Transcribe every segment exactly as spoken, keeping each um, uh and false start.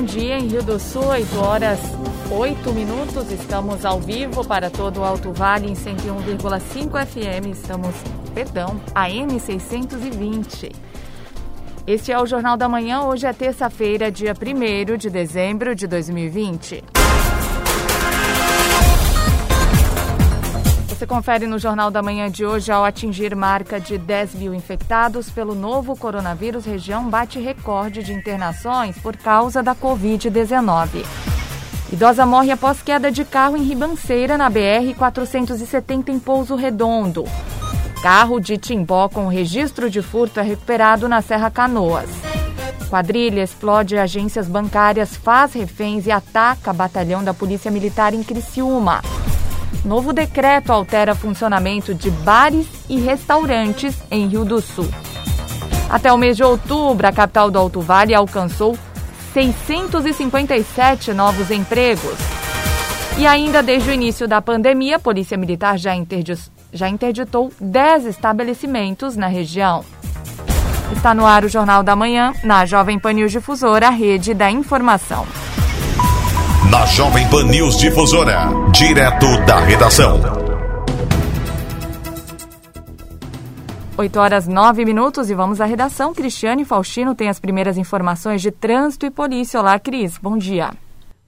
Bom dia em Rio do Sul, oito horas, oito minutos. Estamos ao vivo para todo o Alto Vale em cento e um vírgula cinco F M. Estamos, perdão, A M seiscentos e vinte. Este é o Jornal da Manhã. Hoje é terça-feira, dia primeiro de dezembro de dois mil e vinte. Você confere no Jornal da Manhã de hoje: ao atingir marca de dez mil infectados pelo novo coronavírus, região bate recorde de internações por causa da covid dezenove. Idosa morre após queda de carro em ribanceira na B R quatrocentos e setenta em Pouso Redondo. Carro de Timbó com registro de furto é recuperado na Serra Canoas. Quadrilha explode agências bancárias, faz reféns e ataca batalhão da Polícia Militar em Criciúma. Novo decreto altera funcionamento de bares e restaurantes em Rio do Sul. Até o mês de outubro, a capital do Alto Vale alcançou seiscentos e cinquenta e sete novos empregos. E ainda desde o início da pandemia, a Polícia Militar já interditou dez estabelecimentos na região. Está no ar o Jornal da Manhã, na Jovem Pan News Difusora, a rede da informação. Na Jovem Pan News Difusora, direto da redação. oito horas, nove minutos e vamos à redação. Cristiane Faustino tem as primeiras informações de trânsito e polícia. Olá, Cris. Bom dia.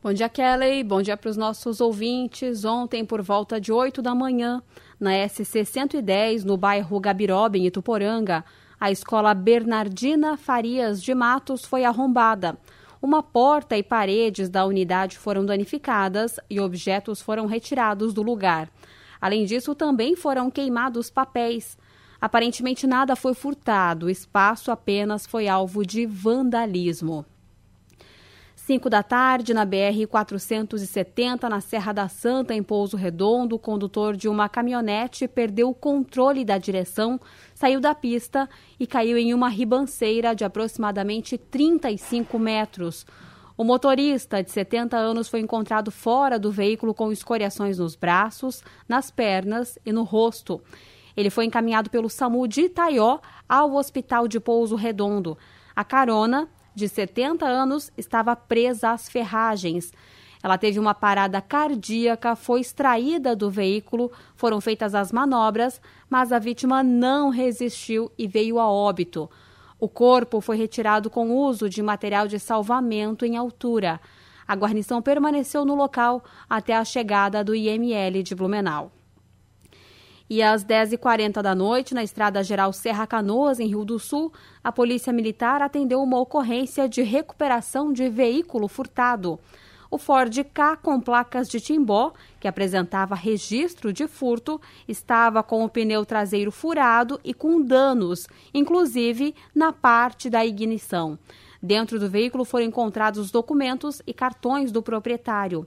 Bom dia, Kelly. Bom dia para os nossos ouvintes. Ontem, por volta de oito da manhã, na S C cento e dez, no bairro Gabiroba, em Ituporanga, a escola Bernardina Farias de Matos foi arrombada. Uma porta e paredes da unidade foram danificadas e objetos foram retirados do lugar. Além disso, também foram queimados papéis. Aparentemente, nada foi furtado. O espaço apenas foi alvo de vandalismo. cinco da tarde, na B R quatrocentos e setenta, na Serra da Santa, em Pouso Redondo, o condutor de uma caminhonete perdeu o controle da direção, saiu da pista e caiu em uma ribanceira de aproximadamente trinta e cinco metros. O motorista, de setenta anos, foi encontrado fora do veículo com escoriações nos braços, nas pernas e no rosto. Ele foi encaminhado pelo SAMU de Itaió ao Hospital de Pouso Redondo. A carona, de setenta anos, estava presa às ferragens. Ela teve uma parada cardíaca, foi extraída do veículo, foram feitas as manobras, mas a vítima não resistiu e veio a óbito. O corpo foi retirado com uso de material de salvamento em altura. A guarnição permaneceu no local até a chegada do I M L de Blumenau. E às dez e quarenta da noite, na Estrada Geral Serra Canoas, em Rio do Sul, a Polícia Militar atendeu uma ocorrência de recuperação de veículo furtado. O Ford Ka com placas de Timbó, que apresentava registro de furto, estava com o pneu traseiro furado e com danos, inclusive na parte da ignição. Dentro do veículo foram encontrados documentos e cartões do proprietário.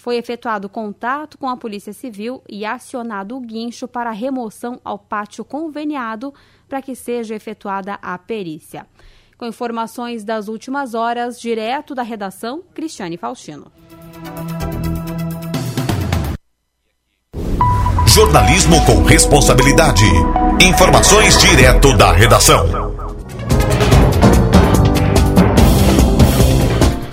Foi efetuado contato com a Polícia Civil e acionado o guincho para remoção ao pátio conveniado para que seja efetuada a perícia. Com informações das últimas horas, direto da redação, Cristiane Faustino. Jornalismo com responsabilidade. Informações direto da redação.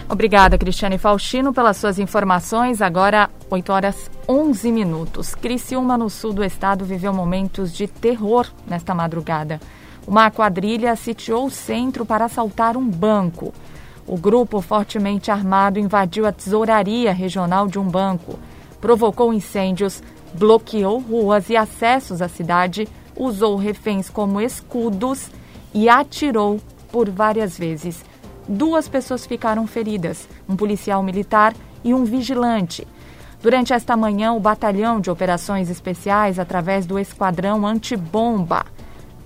Obrigada, Cristiane Faustino, pelas suas informações. Agora, oito horas, onze minutos. Criciúma, no sul do estado, viveu momentos de terror nesta madrugada. Uma quadrilha sitiou o centro para assaltar um banco. O grupo, fortemente armado, invadiu a tesouraria regional de um banco, provocou incêndios, bloqueou ruas e acessos à cidade, usou reféns como escudos e atirou por várias vezes. Duas pessoas ficaram feridas, um policial militar e um vigilante. Durante esta manhã, o Batalhão de Operações Especiais, através do Esquadrão Antibomba,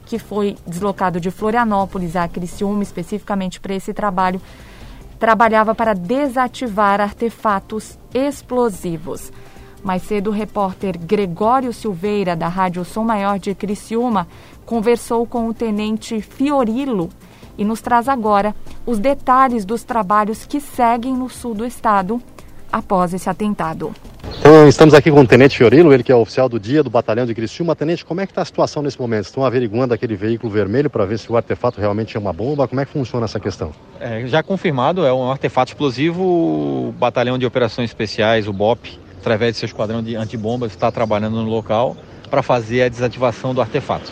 que foi deslocado de Florianópolis a Criciúma, especificamente para esse trabalho, trabalhava para desativar artefatos explosivos. Mais cedo, o repórter Gregório Silveira, da Rádio Som Maior de Criciúma, conversou com o Tenente Fiorillo, e nos traz agora os detalhes dos trabalhos que seguem no sul do estado após esse atentado. Então, estamos aqui com o Tenente Fiorillo, ele que é oficial do dia do Batalhão de Criciúma. Tenente, como é que está a situação nesse momento? Estão averiguando aquele veículo vermelho para ver se o artefato realmente é uma bomba? Como é que funciona essa questão? É, já confirmado, é um artefato explosivo. O Batalhão de Operações Especiais, o BOPE, através de seu esquadrão de antibombas, está trabalhando no local para fazer a desativação do artefato.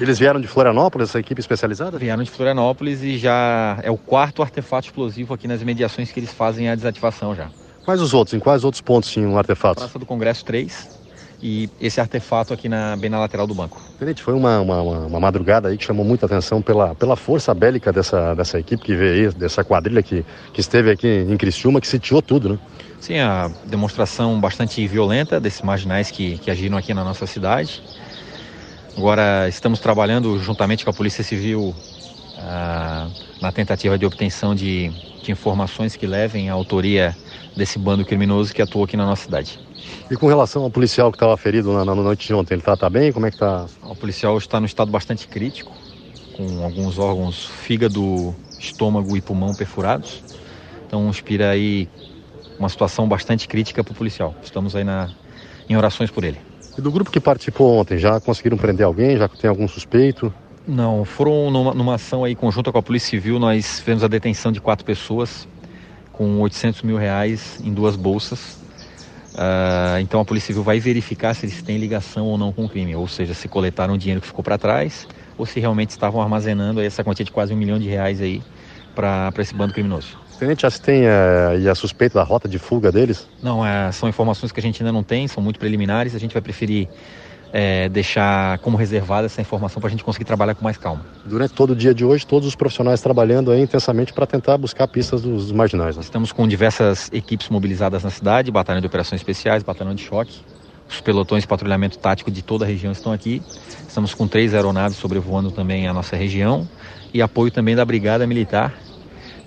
Eles vieram de Florianópolis, essa equipe especializada? Vieram de Florianópolis e já é o quarto artefato explosivo aqui nas imediações que eles fazem a desativação já. Quais os outros? Em quais outros pontos tinha um artefato? Praça do Congresso três e esse artefato aqui na, bem na lateral do banco. Tenente, foi uma, uma, uma madrugada aí que chamou muita atenção pela, pela força bélica dessa, dessa equipe que veio aí, dessa quadrilha que, que esteve aqui em Criciúma, que sitiou tudo, né? Sim, a demonstração bastante violenta desses marginais que, que agiram aqui na nossa cidade. Agora estamos trabalhando juntamente com a Polícia Civil ah, na tentativa de obtenção de, de informações que levem à autoria desse bando criminoso que atuou aqui na nossa cidade. E com relação ao policial que estava ferido na, na noite de ontem, ele está tá bem? Como é que está? O policial está num estado bastante crítico, com alguns órgãos, fígado, estômago e pulmão perfurados. Então inspira aí uma situação bastante crítica para o policial. Estamos aí na, em orações por ele. E do grupo que participou ontem, já conseguiram prender alguém? Já tem algum suspeito? Não, foram numa, numa ação aí conjunta com a Polícia Civil, nós fizemos a detenção de quatro pessoas com oitocentos mil reais em duas bolsas. Uh, então a Polícia Civil vai verificar se eles têm ligação ou não com o crime, ou seja, se coletaram o dinheiro que ficou para trás ou se realmente estavam armazenando aí essa quantia de quase um milhão de reais aí para esse bando criminoso. Tenente, já se tem a, e a suspeita da rota de fuga deles? Não, é, são informações que a gente ainda não tem, são muito preliminares, a gente vai preferir É, deixar como reservada essa informação para a gente conseguir trabalhar com mais calma. Durante todo o dia de hoje, todos os profissionais trabalhando aí intensamente para tentar buscar pistas dos, dos marginais. Né? Estamos com diversas equipes mobilizadas na cidade, batalhão de operações especiais, batalhão de choque, os pelotões de patrulhamento tático de toda a região estão aqui. Estamos com três aeronaves sobrevoando também a nossa região e apoio também da Brigada Militar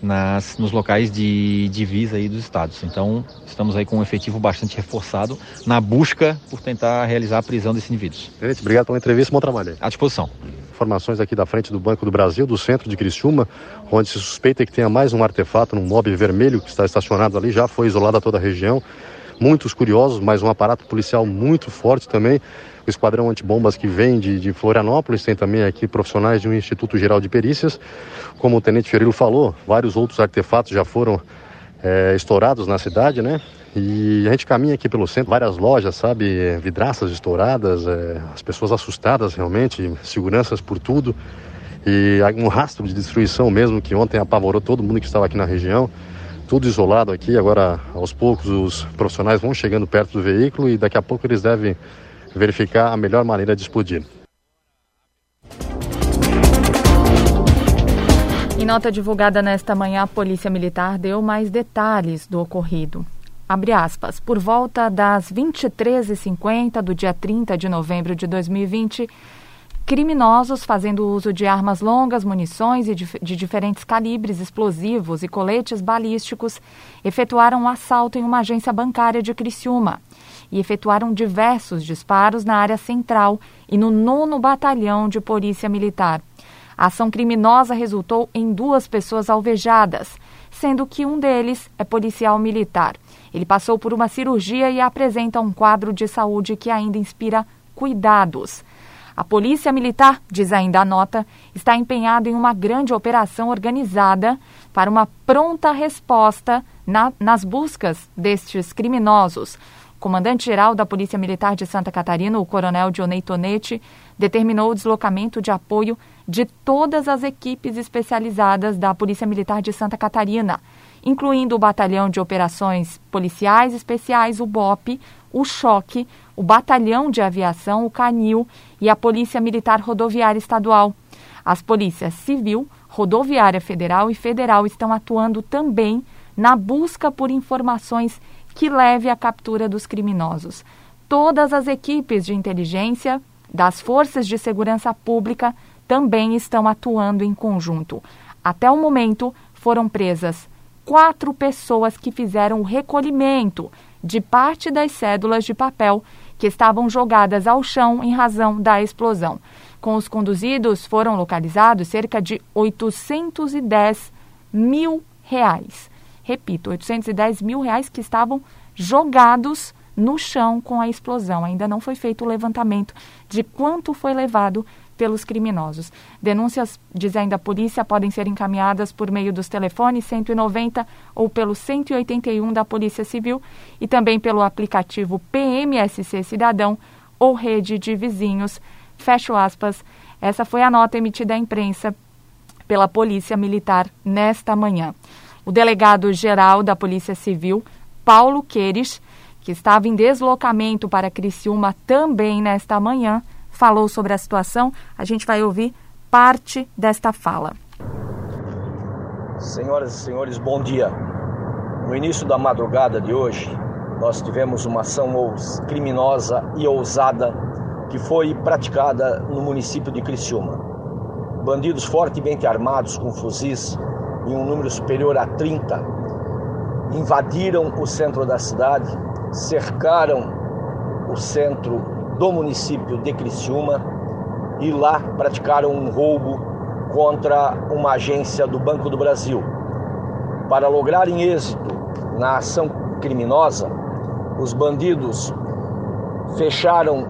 nas, nos locais de divisa aí dos estados. Então, estamos aí com um efetivo bastante reforçado na busca por tentar realizar a prisão desses indivíduos. Gente, obrigado pela entrevista, bom trabalho aí. À disposição. Informações aqui da frente do Banco do Brasil, do centro de Criciúma, onde se suspeita que tenha mais um artefato, um mob vermelho que está estacionado ali, já foi isolada toda a região. Muitos curiosos, mas um aparato policial muito forte também. O esquadrão antibombas que vem de, de Florianópolis, tem também aqui profissionais de um Instituto Geral de Perícias. Como o Tenente Fiorillo falou, vários outros artefatos já foram é, estourados na cidade, né? E a gente caminha aqui pelo centro, várias lojas, sabe? Vidraças estouradas, é, as pessoas assustadas realmente, seguranças por tudo. E um rastro de destruição mesmo que ontem apavorou todo mundo que estava aqui na região. Tudo isolado aqui, agora aos poucos os profissionais vão chegando perto do veículo e daqui a pouco eles devem verificar a melhor maneira de explodir. Em nota divulgada nesta manhã, a Polícia Militar deu mais detalhes do ocorrido. Abre aspas, por volta das vinte e três e cinquenta do dia trinta de novembro de dois mil e vinte, criminosos fazendo uso de armas longas, munições e de diferentes calibres explosivos e coletes balísticos efetuaram um assalto em uma agência bancária de Criciúma e efetuaram diversos disparos na área central e no nono Batalhão de Polícia Militar. A ação criminosa resultou em duas pessoas alvejadas, sendo que um deles é policial militar. Ele passou por uma cirurgia e apresenta um quadro de saúde que ainda inspira cuidados. A Polícia Militar, diz ainda a nota, está empenhada em uma grande operação organizada para uma pronta resposta na, nas buscas destes criminosos. O comandante-geral da Polícia Militar de Santa Catarina, o Coronel Dionei Tonete, determinou o deslocamento de apoio de todas as equipes especializadas da Polícia Militar de Santa Catarina, incluindo o Batalhão de Operações Policiais Especiais, o BOPE, o Choque, o Batalhão de Aviação, o CANIL e a Polícia Militar Rodoviária Estadual. As polícias Civil, Rodoviária Federal e Federal estão atuando também na busca por informações que leve à captura dos criminosos. Todas as equipes de inteligência das Forças de Segurança Pública também estão atuando em conjunto. Até o momento, foram presas quatro pessoas que fizeram o recolhimento de parte das cédulas de papel que estavam jogadas ao chão em razão da explosão. Com os conduzidos, foram localizados cerca de oitocentos e dez mil reais. Repito, oitocentos e dez mil reais que estavam jogados no chão com a explosão. Ainda não foi feito o levantamento de quanto foi levado pelos criminosos. Denúncias, diz ainda a polícia, podem ser encaminhadas por meio dos telefones cento e noventa ou pelo cento e oitenta e um da Polícia Civil e também pelo aplicativo P M S C Cidadão ou Rede de Vizinhos. Fecho aspas. Essa foi a nota emitida à imprensa pela Polícia Militar nesta manhã. O delegado-geral da Polícia Civil, Paulo Queres, que estava em deslocamento para Criciúma também nesta manhã, falou sobre a situação. A gente vai ouvir parte desta fala. Senhoras e senhores, bom dia. No início da madrugada de hoje, nós tivemos uma ação criminosa e ousada que foi praticada no município de Criciúma. Bandidos fortemente armados com fuzis, em um número superior a trinta, invadiram o centro da cidade, cercaram o centro do município de Criciúma e lá praticaram um roubo contra uma agência do Banco do Brasil. Para lograrem êxito na ação criminosa, os bandidos fecharam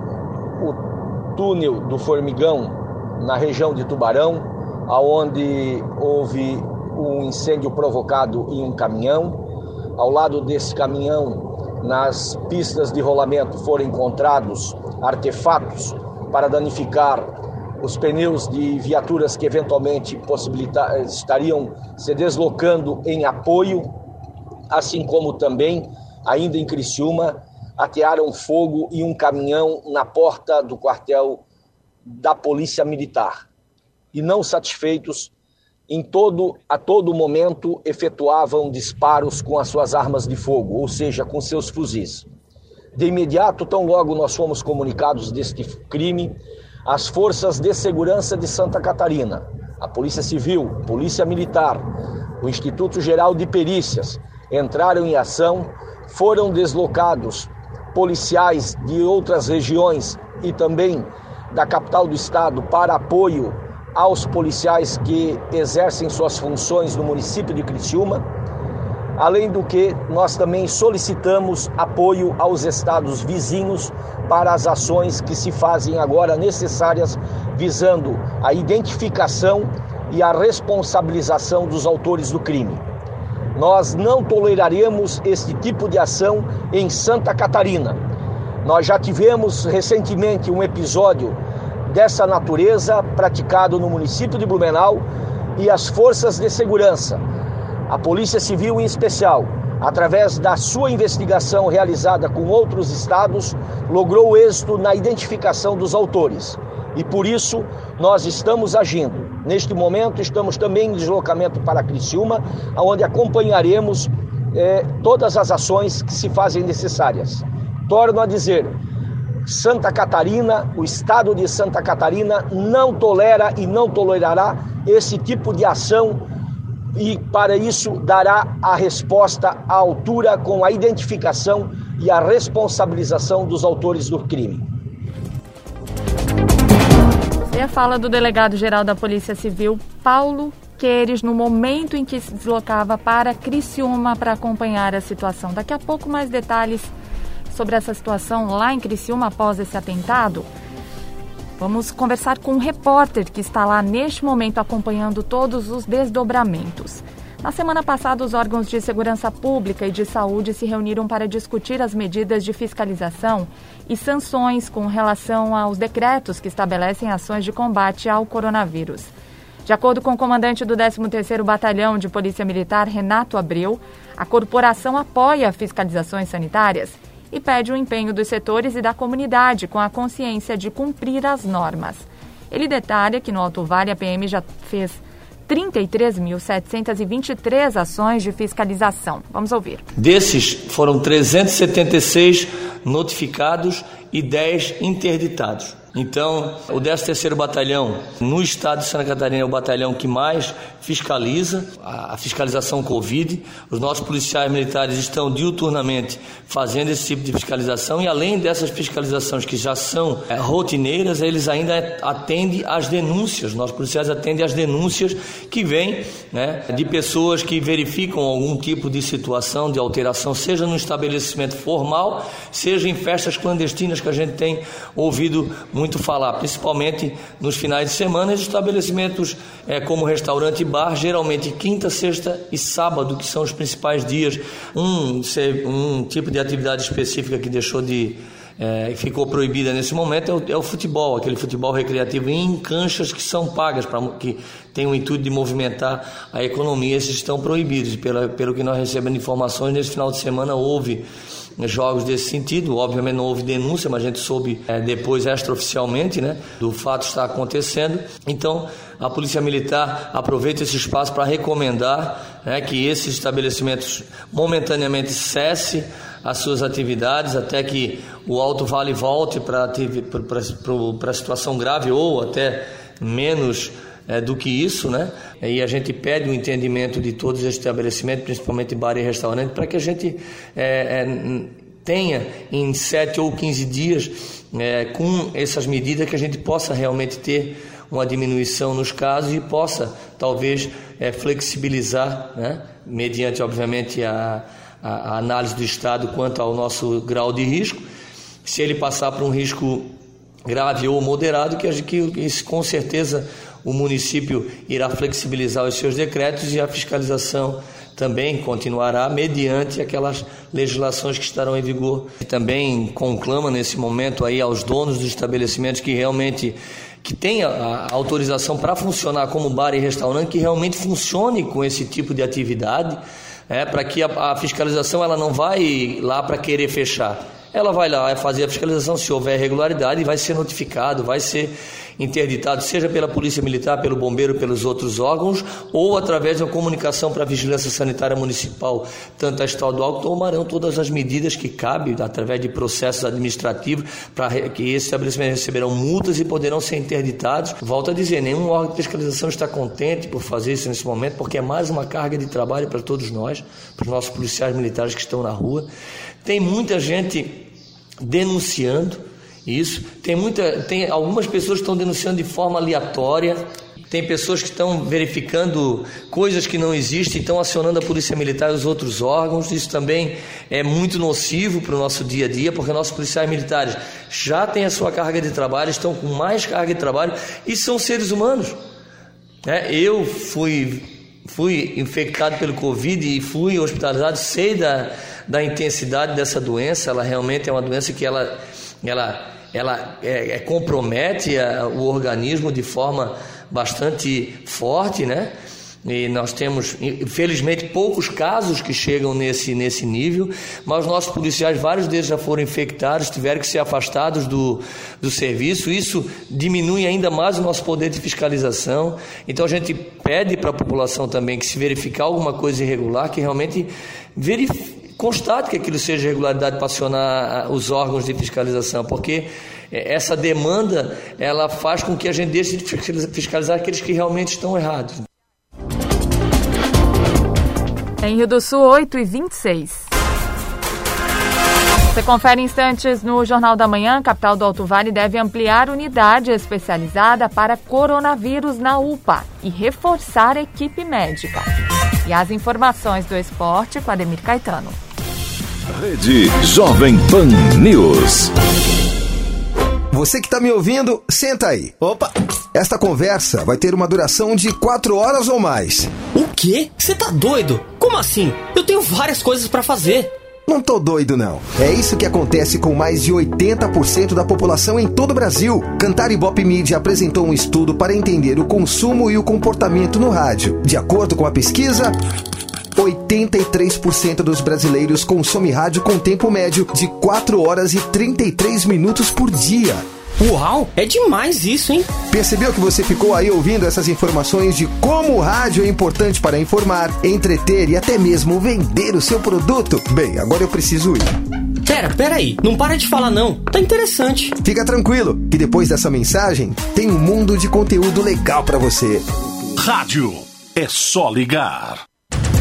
o túnel do Formigão na região de Tubarão, aonde houve um incêndio provocado em um caminhão. Ao lado desse caminhão, nas pistas de rolamento, foram encontrados artefatos para danificar os pneus de viaturas que eventualmente possibilita- estariam se deslocando em apoio, assim como também, ainda em Criciúma, atearam fogo em um caminhão na porta do quartel da Polícia Militar. E não satisfeitos, em todo, a todo momento efetuavam disparos com as suas armas de fogo, ou seja, com seus fuzis. De imediato, tão logo nós fomos comunicados deste crime, as forças de segurança de Santa Catarina, a Polícia Civil, Polícia Militar, o Instituto Geral de Perícias, entraram em ação, foram deslocados policiais de outras regiões e também da capital do estado para apoio aos policiais que exercem suas funções no município de Criciúma, além do que nós também solicitamos apoio aos estados vizinhos para as ações que se fazem agora necessárias, visando a identificação e a responsabilização dos autores do crime. Nós não toleraremos este tipo de ação em Santa Catarina. Nós já tivemos recentemente um episódio dessa natureza praticado no município de Blumenau e as forças de segurança, a Polícia Civil em especial, através da sua investigação realizada com outros estados, logrou êxito na identificação dos autores. E por isso nós estamos agindo. Neste momento estamos também em deslocamento para Criciúma, onde acompanharemos eh, todas as ações que se fazem necessárias. Torno a dizer, Santa Catarina, o estado de Santa Catarina não tolera e não tolerará esse tipo de ação e para isso dará a resposta à altura com a identificação e a responsabilização dos autores do crime. E a fala do delegado-geral da Polícia Civil, Paulo Queres, no momento em que se deslocava para Criciúma para acompanhar a situação. Daqui a pouco mais detalhes sobre essa situação lá em Criciúma após esse atentado. Vamos conversar com um repórter que está lá neste momento acompanhando todos os desdobramentos. Na semana passada, os órgãos de segurança pública e de saúde se reuniram para discutir as medidas de fiscalização e sanções com relação aos decretos que estabelecem ações de combate ao coronavírus. De acordo com o comandante do décimo terceiro Batalhão de Polícia Militar, Renato Abreu, a corporação apoia fiscalizações sanitárias e pede o empenho dos setores e da comunidade com a consciência de cumprir as normas. Ele detalha que no Alto Vale a P M já fez trinta e três mil, setecentos e vinte e três ações de fiscalização. Vamos ouvir. Desses, foram trezentos e setenta e seis notificados e dez interditados. Então, o décimo terceiro Batalhão, no estado de Santa Catarina, é o batalhão que mais fiscaliza a fiscalização Covid. Os nossos policiais militares estão diuturnamente fazendo esse tipo de fiscalização e, além dessas fiscalizações que já são é, rotineiras, eles ainda atendem às denúncias. Nossos policiais atendem às denúncias que vêm, né, de pessoas que verificam algum tipo de situação, de alteração, seja no estabelecimento formal, seja em festas clandestinas que a gente tem ouvido muito falar, principalmente nos finais de semana, os estabelecimentos é, como restaurante e bar, geralmente quinta, sexta e sábado, que são os principais dias. Um, um tipo de atividade específica que deixou de é, ficou proibida nesse momento é o, é o futebol, aquele futebol recreativo em canchas que são pagas, pra, que tem o intuito de movimentar a economia. Esses estão proibidos. Pela, pelo que nós recebemos informações, nesse final de semana houve jogos desse sentido. Obviamente não houve denúncia, mas a gente soube é, depois extraoficialmente, né, do fato estar acontecendo. Então a Polícia Militar aproveita esse espaço para recomendar, né, que esses estabelecimentos momentaneamente cessem as suas atividades até que o alto vale volte para a situação grave ou até menos é, do que isso, né? E a gente pede o entendimento de todos esses estabelecimentos, principalmente bar e restaurante, para que a gente é, é, tenha em sete ou quinze dias, é, com essas medidas, que a gente possa realmente ter uma diminuição nos casos e possa, talvez, é, flexibilizar, né? Mediante, obviamente, a, a, a análise do Estado quanto ao nosso grau de risco. Se ele passar por um risco grave ou moderado, que, que, que com certeza o município irá flexibilizar os seus decretos e a fiscalização também continuará mediante aquelas legislações que estarão em vigor. E também conclama nesse momento aí aos donos dos estabelecimentos que realmente que tenha a autorização para funcionar como bar e restaurante, que realmente funcione com esse tipo de atividade, né, para que a, a fiscalização ela não vai lá para querer fechar. Ela vai lá fazer a fiscalização, se houver irregularidade, vai ser notificado, vai ser interditado, seja pela Polícia Militar, pelo Bombeiro, pelos outros órgãos, ou através de uma comunicação para a Vigilância Sanitária Municipal, tanto a estadual, tomarão todas as medidas que cabem, através de processos administrativos, para que esses estabelecimentos receberão multas e poderão ser interditados. Volto a dizer, nenhum órgão de fiscalização está contente por fazer isso nesse momento, porque é mais uma carga de trabalho para todos nós, para os nossos policiais militares que estão na rua. Tem muita gente denunciando isso, tem, muita, tem algumas pessoas que estão denunciando de forma aleatória, tem pessoas que estão verificando coisas que não existem, estão acionando a Polícia Militar e os outros órgãos. Isso também é muito nocivo para o nosso dia a dia, porque nossos policiais militares já têm a sua carga de trabalho, estão com mais carga de trabalho e são seres humanos. É, eu fui... Fui infectado pelo Covid e fui hospitalizado, sei da, da intensidade dessa doença. Ela realmente é uma doença que ela, ela, ela é, é, compromete a, o organismo de forma bastante forte, né? E nós temos, infelizmente, poucos casos que chegam nesse, nesse nível, mas nossos policiais, vários deles já foram infectados, tiveram que ser afastados do, do serviço. Isso diminui ainda mais o nosso poder de fiscalização. Então a gente pede para a população também que, se verificar alguma coisa irregular, que realmente verifique, constate que aquilo seja irregularidade para acionar os órgãos de fiscalização, porque essa demanda ela faz com que a gente deixe de fiscalizar aqueles que realmente estão errados. Em Rio do Sul, oito e vinte e seis. Você confere instantes no Jornal da Manhã. Capital do Alto Vale deve ampliar unidade especializada para coronavírus na U P A e reforçar a equipe médica. E as informações do esporte com Ademir Caetano. Rede Jovem Pan News. Você que está me ouvindo, senta aí. Opa! Esta conversa vai ter uma duração de quatro horas ou mais. O quê? Você tá doido? Como assim? Eu tenho várias coisas para fazer. Não tô doido, não. É isso que acontece com mais de oitenta por cento da população em todo o Brasil. Cantar e Bop Media apresentou um estudo para entender o consumo e o comportamento no rádio. De acordo com a pesquisa, oitenta e três por cento dos brasileiros consomem rádio com tempo médio de quatro horas e trinta e três minutos por dia. Uau, é demais isso, hein? Percebeu que você ficou aí ouvindo essas informações de como o rádio é importante para informar, entreter e até mesmo vender o seu produto? Bem, agora eu preciso ir. Galera, peraí, não para de falar não, tá interessante. Fica tranquilo, que depois dessa mensagem tem um mundo de conteúdo legal pra você. Rádio, é só ligar.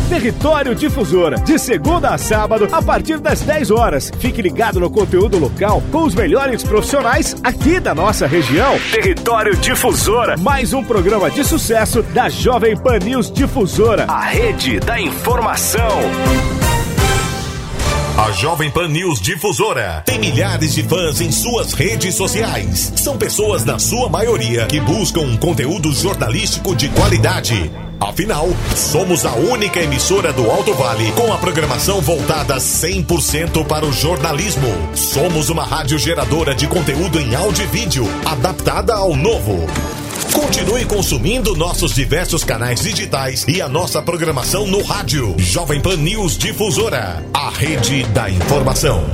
Território Difusora, de segunda a sábado, a partir das dez horas. Fique ligado no conteúdo local com os melhores profissionais aqui da nossa região. Território Difusora, mais um programa de sucesso da Jovem Pan News Difusora, a rede da informação. A Jovem Pan News Difusora tem milhares de fãs em suas redes sociais. São pessoas, na sua maioria, que buscam um conteúdo jornalístico de qualidade. Afinal, somos a única emissora do Alto Vale com a programação voltada cem por cento para o jornalismo. Somos uma rádio geradora de conteúdo em áudio e vídeo, adaptada ao novo. Continue consumindo nossos diversos canais digitais e a nossa programação no rádio. Jovem Pan News Difusora, a rede da informação.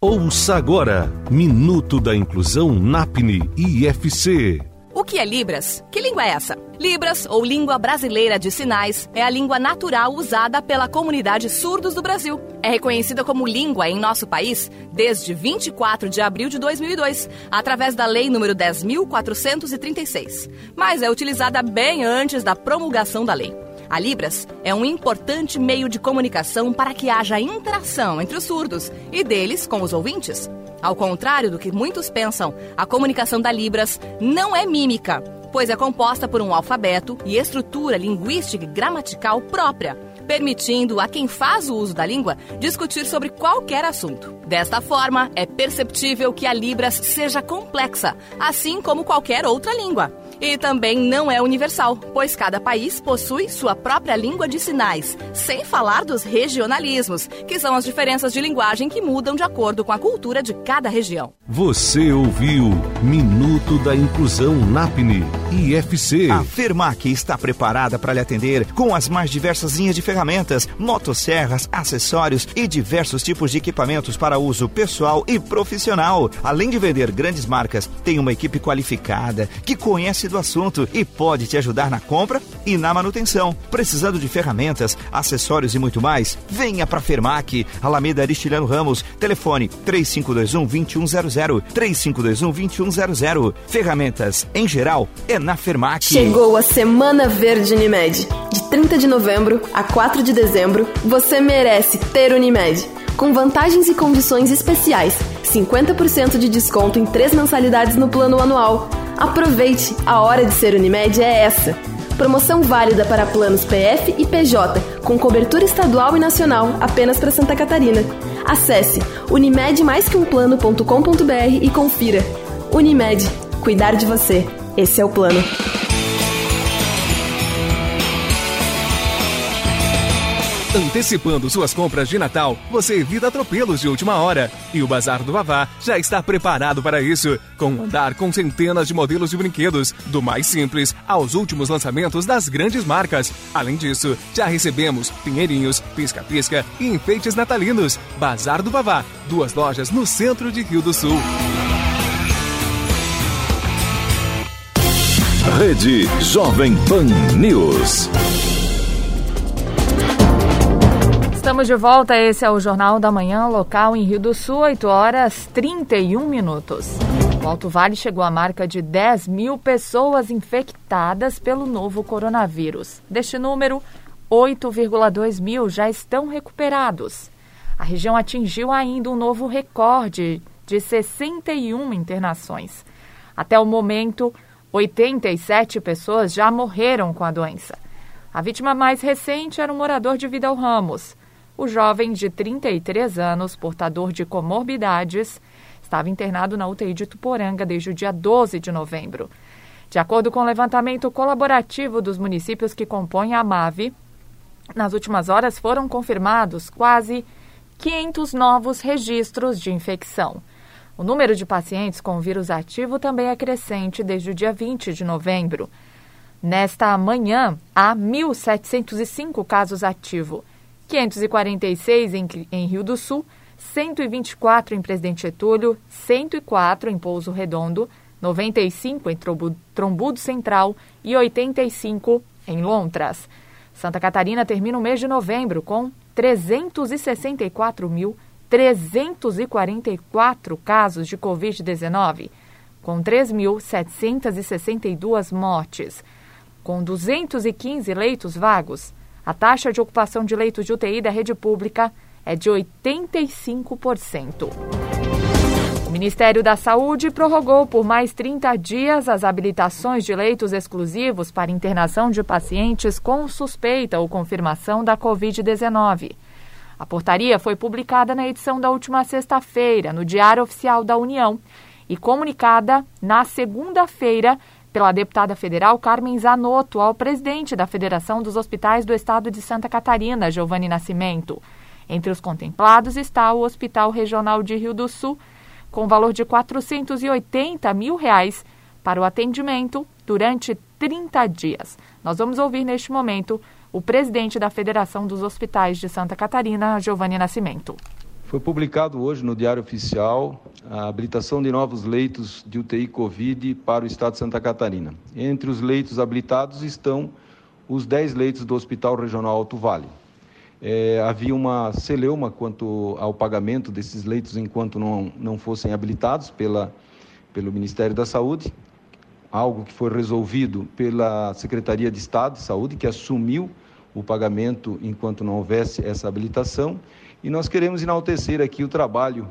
Ouça agora, Minuto da Inclusão NAPNI I F C. O que é Libras? Que língua é essa? Libras, ou Língua Brasileira de Sinais, é a língua natural usada pela comunidade surdos do Brasil. É reconhecida como língua em nosso país desde vinte e quatro de abril de dois mil e dois, através da Lei nº dez mil quatrocentos e trinta e seis, mas é utilizada bem antes da promulgação da lei. A Libras é um importante meio de comunicação para que haja interação entre os surdos e deles com os ouvintes. Ao contrário do que muitos pensam, a comunicação da Libras não é mímica, pois é composta por um alfabeto e estrutura linguística e gramatical própria, permitindo a quem faz o uso da língua discutir sobre qualquer assunto. Desta forma, é perceptível que a Libras seja complexa, assim como qualquer outra língua. E também não é universal, pois cada país possui sua própria língua de sinais, sem falar dos regionalismos, que são as diferenças de linguagem que mudam de acordo com a cultura de cada região. Você ouviu Minuto da Inclusão NAPNI I F C. A Fermac está preparada para lhe atender com as mais diversas linhas de ferramentas, motosserras, acessórios e diversos tipos de equipamentos para uso pessoal e profissional. Além de vender grandes marcas, tem uma equipe qualificada que conhece do assunto e pode te ajudar na compra e na manutenção. Precisando de ferramentas, acessórios e muito mais? Venha para Fermac, Alameda Aristiliano Ramos, telefone três cinco dois um, dois um zero zero, três cinco dois um, dois um zero zero. Ferramentas, em geral, é na Fermac. Chegou a Semana Verde Unimed. De trinta de novembro a quatro de dezembro, você merece ter Unimed. Com vantagens e condições especiais, cinquenta por cento de desconto em três mensalidades no plano anual. Aproveite, a hora de ser Unimed é essa. Promoção válida para planos P F e P J, com cobertura estadual e nacional, apenas para Santa Catarina. Acesse unimed mais que um plano ponto com ponto b r e confira. Unimed, cuidar de você. Esse é o plano. Antecipando suas compras de Natal, você evita atropelos de última hora. E o Bazar do Vavá já está preparado para isso, com um andar com centenas de modelos de brinquedos, do mais simples aos últimos lançamentos das grandes marcas. Além disso, já recebemos pinheirinhos, pisca-pisca e enfeites natalinos. Bazar do Vavá, duas lojas no centro de Rio do Sul. Rede Jovem Pan News. Estamos de volta, esse é o Jornal da Manhã, local em Rio do Sul, oito horas e trinta e um minutos. O Alto Vale chegou à marca de dez mil pessoas infectadas pelo novo coronavírus. Deste número, oito vírgula dois mil já estão recuperados. A região atingiu ainda um novo recorde de sessenta e uma internações. Até o momento, oitenta e sete pessoas já morreram com a doença. A vítima mais recente era um morador de Vidal Ramos. O jovem de trinta e três anos, portador de comorbidades, estava internado na U T I de Tuporanga desde o dia doze de novembro. De acordo com o levantamento colaborativo dos municípios que compõem a AMAV, nas últimas horas foram confirmados quase quinhentos novos registros de infecção. O número de pacientes com o vírus ativo também é crescente desde o dia vinte de novembro. Nesta manhã, há mil setecentos e cinco casos ativos. quinhentos e quarenta e seis em, em Rio do Sul, cento e vinte e quatro em Presidente Getúlio, cento e quatro em Pouso Redondo, noventa e cinco em Trombudo, Trombudo Central e oitenta e cinco em Lontras. Santa Catarina termina o mês de novembro com trezentos e sessenta e quatro mil trezentos e quarenta e quatro casos de covid dezenove, com três mil setecentos e sessenta e duas mortes. Com duzentos e quinze leitos vagos, a taxa de ocupação de leitos de U T I da rede pública é de oitenta e cinco por cento. O Ministério da Saúde prorrogou por mais trinta dias as habilitações de leitos exclusivos para internação de pacientes com suspeita ou confirmação da covid dezenove. A portaria foi publicada na edição da última sexta-feira, no Diário Oficial da União, e comunicada na segunda-feira pela deputada federal Carmen Zanotto ao presidente da Federação dos Hospitais do Estado de Santa Catarina, Giovanni Nascimento. Entre os contemplados está o Hospital Regional de Rio do Sul, com valor de quatrocentos e oitenta mil reais para o atendimento durante trinta dias. Nós vamos ouvir neste momento o presidente da Federação dos Hospitais de Santa Catarina, Giovanni Nascimento. Foi publicado hoje no Diário Oficial a habilitação de novos leitos de U T I Covid para o Estado de Santa Catarina. Entre os leitos habilitados estão os dez leitos do Hospital Regional Alto Vale. É, havia uma celeuma quanto ao pagamento desses leitos enquanto não, não fossem habilitados pela, pelo Ministério da Saúde, algo que foi resolvido pela Secretaria de Estado de Saúde, que assumiu o pagamento enquanto não houvesse essa habilitação. E nós queremos enaltecer aqui o trabalho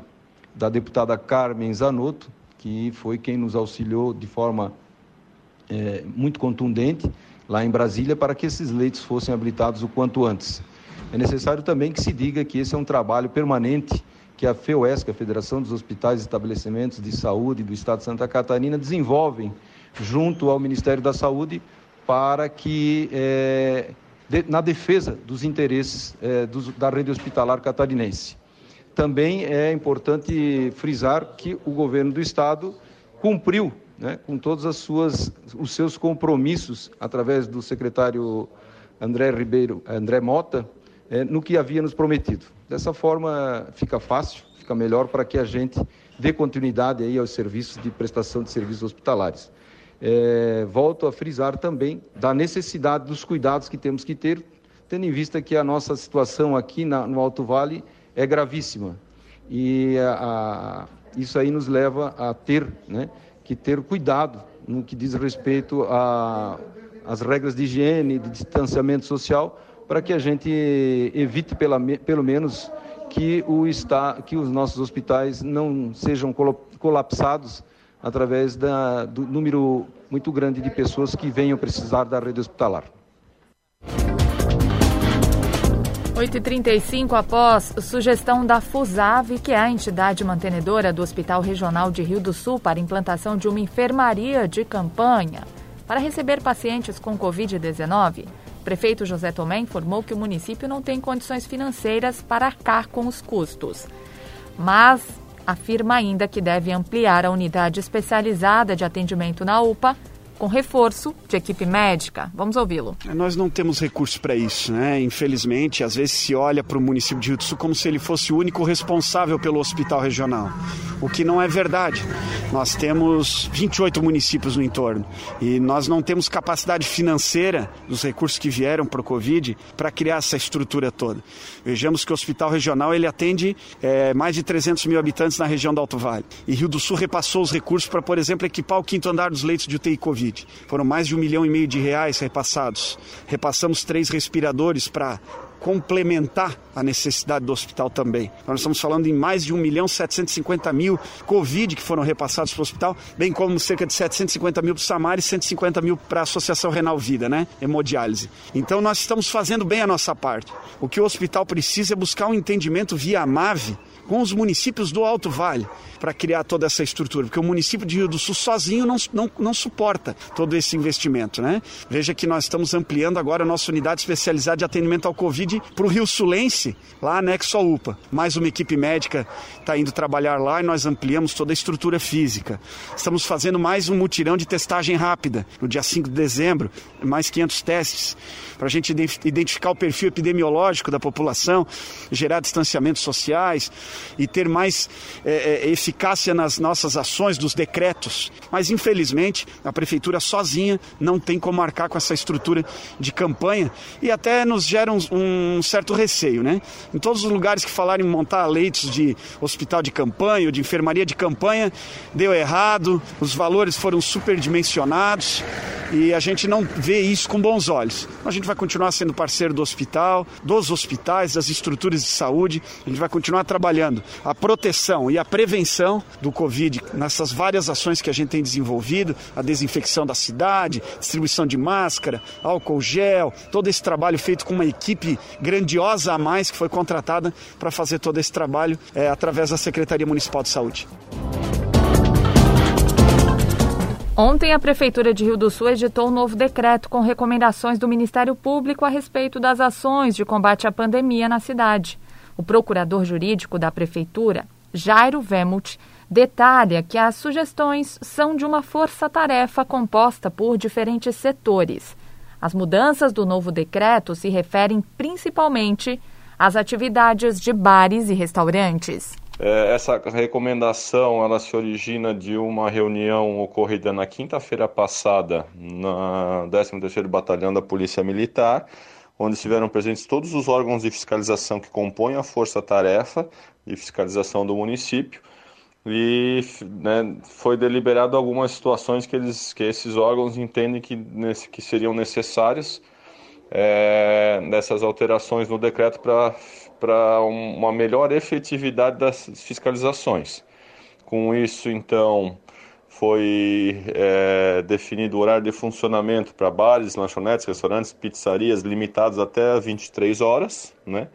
da deputada Carmen Zanotto, que foi quem nos auxiliou de forma é, muito contundente lá em Brasília para que esses leitos fossem habilitados o quanto antes. É necessário também que se diga que esse é um trabalho permanente que a FEUESC, a Federação dos Hospitais e Estabelecimentos de Saúde do Estado de Santa Catarina, desenvolvem junto ao Ministério da Saúde para que, é, de, na defesa dos interesses é, dos, da rede hospitalar catarinense. Também é importante frisar que o governo do Estado cumpriu, né, com todos as suas, os seus compromissos, através do secretário André Ribeiro, André Mota, É, no que havia nos prometido. Dessa forma, fica fácil, fica melhor para que a gente dê continuidade aí aos serviços de prestação de serviços hospitalares. É, volto a frisar também da necessidade dos cuidados que temos que ter, tendo em vista que a nossa situação aqui na, no Alto Vale é gravíssima. E a, a, isso aí nos leva a ter, né, que ter cuidado no que diz respeito às regras de higiene, de distanciamento social, para que a gente evite, pela, pelo menos, que, o está, que os nossos hospitais não sejam colapsados através da, do número muito grande de pessoas que venham precisar da rede hospitalar. oito e trinta e cinco, após sugestão da FUSAV, que é a entidade mantenedora do Hospital Regional de Rio do Sul, para implantação de uma enfermaria de campanha para receber pacientes com covid dezenove, o prefeito José Tomé informou que o município não tem condições financeiras para arcar com os custos, mas afirma ainda que deve ampliar a unidade especializada de atendimento na U P A com reforço de equipe médica. Vamos ouvi-lo. Nós não temos recursos para isso, né? Infelizmente, às vezes se olha para o município de Rio do Sul como se ele fosse o único responsável pelo hospital regional, o que não é verdade. Nós temos vinte e oito municípios no entorno e nós não temos capacidade financeira dos recursos que vieram para o Covid para criar essa estrutura toda. Vejamos que o hospital regional ele atende é, mais de trezentos mil habitantes na região do Alto Vale e Rio do Sul repassou os recursos para, por exemplo, equipar o quinto andar dos leitos de U T I Covid. Foram mais de um milhão e meio de reais repassados. Repassamos três respiradores para complementar a necessidade do hospital também. Nós estamos falando em mais de um milhão setecentos e cinquenta mil Covid que foram repassados para o hospital, bem como cerca de setecentos e cinquenta mil para o SAMAR e cento e cinquenta mil para a Associação Renal Vida, né? Hemodiálise. Então nós estamos fazendo bem a nossa parte. O que o hospital precisa é buscar um entendimento via AMAV com os municípios do Alto Vale para criar toda essa estrutura, porque o município de Rio do Sul sozinho não, não, não suporta todo esse investimento, né? Veja que nós estamos ampliando agora a nossa unidade especializada de atendimento ao Covid para o Rio Sulense, lá anexo à U P A. Mais uma equipe médica está indo trabalhar lá e nós ampliamos toda a estrutura física. Estamos fazendo mais um mutirão de testagem rápida, no dia cinco de dezembro, mais quinhentos testes, para a gente identificar o perfil epidemiológico da população, gerar distanciamentos sociais e ter mais é, eficácia nas nossas ações dos decretos. Mas, infelizmente, a Prefeitura sozinha não tem como marcar com essa estrutura de campanha e até nos gera um, um um certo receio, né? Em todos os lugares que falaram em montar leitos de hospital de campanha ou de enfermaria de campanha, deu errado, os valores foram superdimensionados e a gente não vê isso com bons olhos. A gente vai continuar sendo parceiro do hospital, dos hospitais, das estruturas de saúde, a gente vai continuar trabalhando a proteção e a prevenção do Covid nessas várias ações que a gente tem desenvolvido, a desinfecção da cidade, distribuição de máscara, álcool gel, todo esse trabalho feito com uma equipe grandiosa a mais que foi contratada para fazer todo esse trabalho é, através da Secretaria Municipal de Saúde. Ontem, a Prefeitura de Rio do Sul editou um novo decreto com recomendações do Ministério Público a respeito das ações de combate à pandemia na cidade. O procurador jurídico da Prefeitura, Jairo Vemut, detalha que as sugestões são de uma força-tarefa composta por diferentes setores. As mudanças do novo decreto se referem principalmente às atividades de bares e restaurantes. Essa recomendação ela se origina de uma reunião ocorrida na quinta-feira passada na décimo terceiro Batalhão da Polícia Militar, onde estiveram presentes todos os órgãos de fiscalização que compõem a força-tarefa de fiscalização do município, e né, foi deliberado algumas situações que, eles, que esses órgãos entendem que, que seriam necessárias é, dessas alterações no decreto para uma melhor efetividade das fiscalizações. Com isso, então, foi é, definido o horário de funcionamento para bares, lanchonetes, restaurantes, pizzarias, limitados até vinte e três horas, né?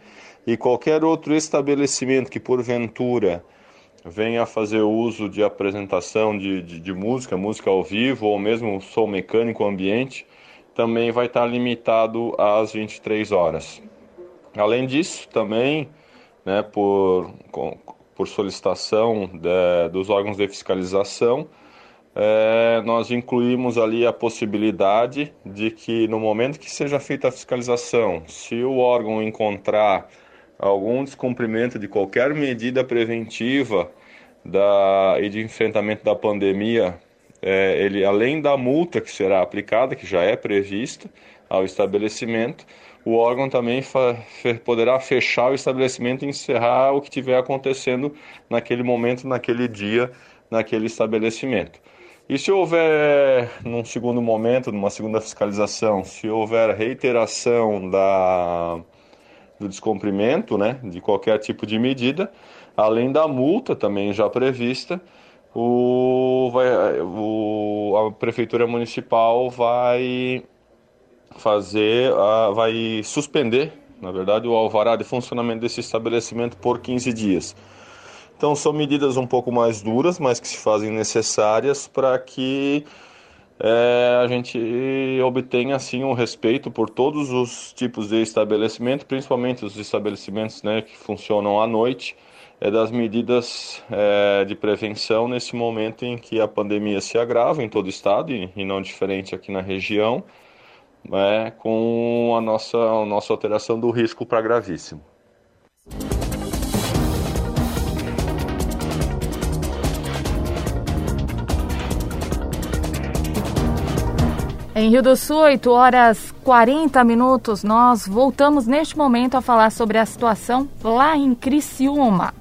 E qualquer outro estabelecimento que, porventura, venha a fazer uso de apresentação de, de, de música, música ao vivo ou mesmo som mecânico ambiente, também vai estar limitado às vinte e três horas. Além disso, também, né, por, por solicitação de, dos órgãos de fiscalização, é, nós incluímos ali a possibilidade de que no momento que seja feita a fiscalização, se o órgão encontrar algum descumprimento de qualquer medida preventiva da, e de enfrentamento da pandemia, é, ele, além da multa que será aplicada, que já é prevista ao estabelecimento, o órgão também fa, fe, poderá fechar o estabelecimento e encerrar o que estiver acontecendo naquele momento, naquele dia, naquele estabelecimento. E se houver, num segundo momento, numa segunda fiscalização, se houver reiteração da... do descumprimento, né, de qualquer tipo de medida, além da multa também já prevista, o, vai, o, a Prefeitura Municipal vai fazer, a, vai suspender, na verdade, o alvará de funcionamento desse estabelecimento por quinze dias. Então são medidas um pouco mais duras, mas que se fazem necessárias para que É, a gente obtém assim um respeito por todos os tipos de estabelecimento, principalmente os estabelecimentos, né, que funcionam à noite, é, das medidas é, de prevenção nesse momento em que a pandemia se agrava em todo o estado e, e não diferente aqui na região, né, com a nossa, a nossa alteração do risco para gravíssimo. Em Rio do Sul, oito horas e quarenta minutos, nós voltamos neste momento a falar sobre a situação lá em Criciúma.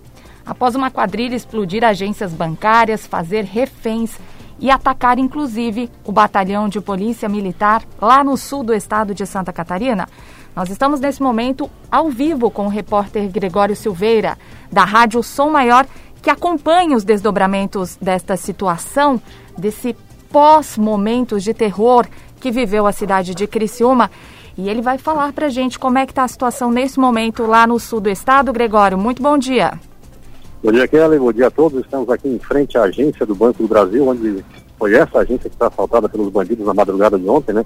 Após uma quadrilha explodir agências bancárias, fazer reféns e atacar inclusive o batalhão de polícia militar lá no sul do estado de Santa Catarina, nós estamos nesse momento ao vivo com o repórter Gregório Silveira, da Rádio Som Maior, que acompanha os desdobramentos desta situação, desse pós momentos de terror que viveu a cidade de Criciúma, e ele vai falar pra gente como é que tá a situação nesse momento lá no sul do estado. Gregório, muito bom dia. Bom dia, Kelly, bom dia a todos. Estamos aqui em frente à agência do Banco do Brasil, onde foi essa agência que está assaltada pelos bandidos na madrugada de ontem, né?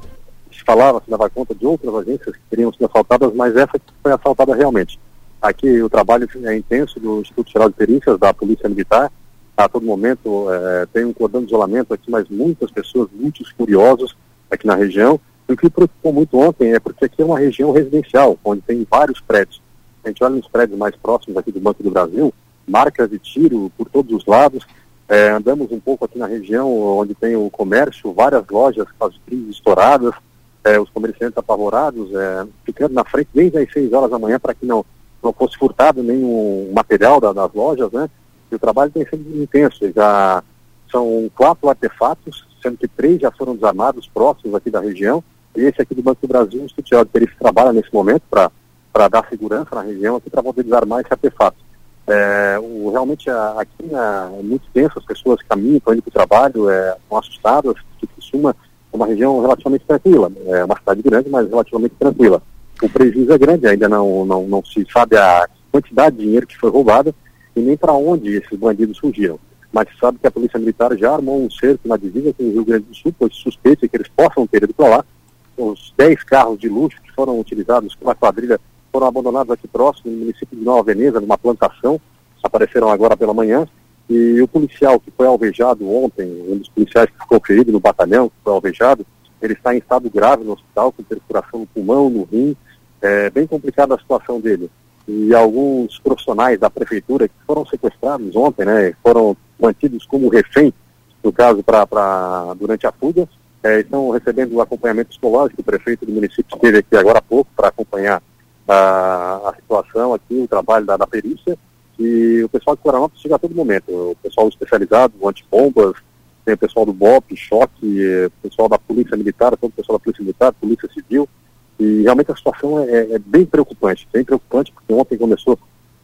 Se falava, se dava conta de outras agências que teriam sido assaltadas, mas essa que foi assaltada realmente. Aqui o trabalho é intenso do Instituto Geral de Perícias, da Polícia Militar. A todo momento é, tem um cordão de isolamento aqui, mas muitas pessoas, muitos curiosos aqui na região. E o que preocupou muito ontem é porque aqui é uma região residencial, onde tem vários prédios. A gente olha nos prédios mais próximos aqui do Banco do Brasil, marcas de tiro por todos os lados. É, andamos um pouco aqui na região onde tem o comércio, várias lojas com as vitrines estouradas, é, os comerciantes apavorados, é, ficando na frente desde as seis horas da manhã para que não, não fosse furtado nenhum material da, das lojas, né? E o trabalho tem sido intenso, já são quatro artefatos, sendo que três já foram desarmados próximos aqui da região, e esse aqui do Banco do Brasil, o Instituto Geral de Perícias trabalha nesse momento para dar segurança na região aqui, para poder desarmar esse artefato. É, o, realmente a, aqui na, é muito tenso, as pessoas caminham, estão indo para o trabalho, é, estão assustadas, que costuma é uma região relativamente tranquila, é uma cidade grande, mas relativamente tranquila. O prejuízo é grande, ainda não, não, não se sabe a quantidade de dinheiro que foi roubada e nem para onde esses bandidos fugiram. Mas se sabe que a Polícia Militar já armou um cerco na divisa com o Rio Grande do Sul, pois suspeita que eles possam ter ido para lá. Os dez carros de luxo que foram utilizados pela quadrilha foram abandonados aqui próximo, no município de Nova Veneza, numa plantação, apareceram agora pela manhã, e o policial que foi alvejado ontem, um dos policiais que ficou ferido no batalhão, que foi alvejado, ele está em estado grave no hospital, com perfuração no pulmão, no rim, é bem complicada a situação dele. E alguns profissionais da prefeitura que foram sequestrados ontem, né, foram mantidos como refém, no caso, pra, pra, durante a fuga, é, estão recebendo o acompanhamento psicológico, o prefeito do município esteve aqui agora há pouco para acompanhar A, a situação aqui, o trabalho da, da perícia, e o pessoal de Coronópolis chega a todo momento, o pessoal especializado, o antibombas, tem o pessoal do BOPE, choque, o pessoal da Polícia Militar, todo o pessoal da Polícia Militar, Polícia Civil, e realmente a situação é, é bem preocupante, bem preocupante, porque ontem começou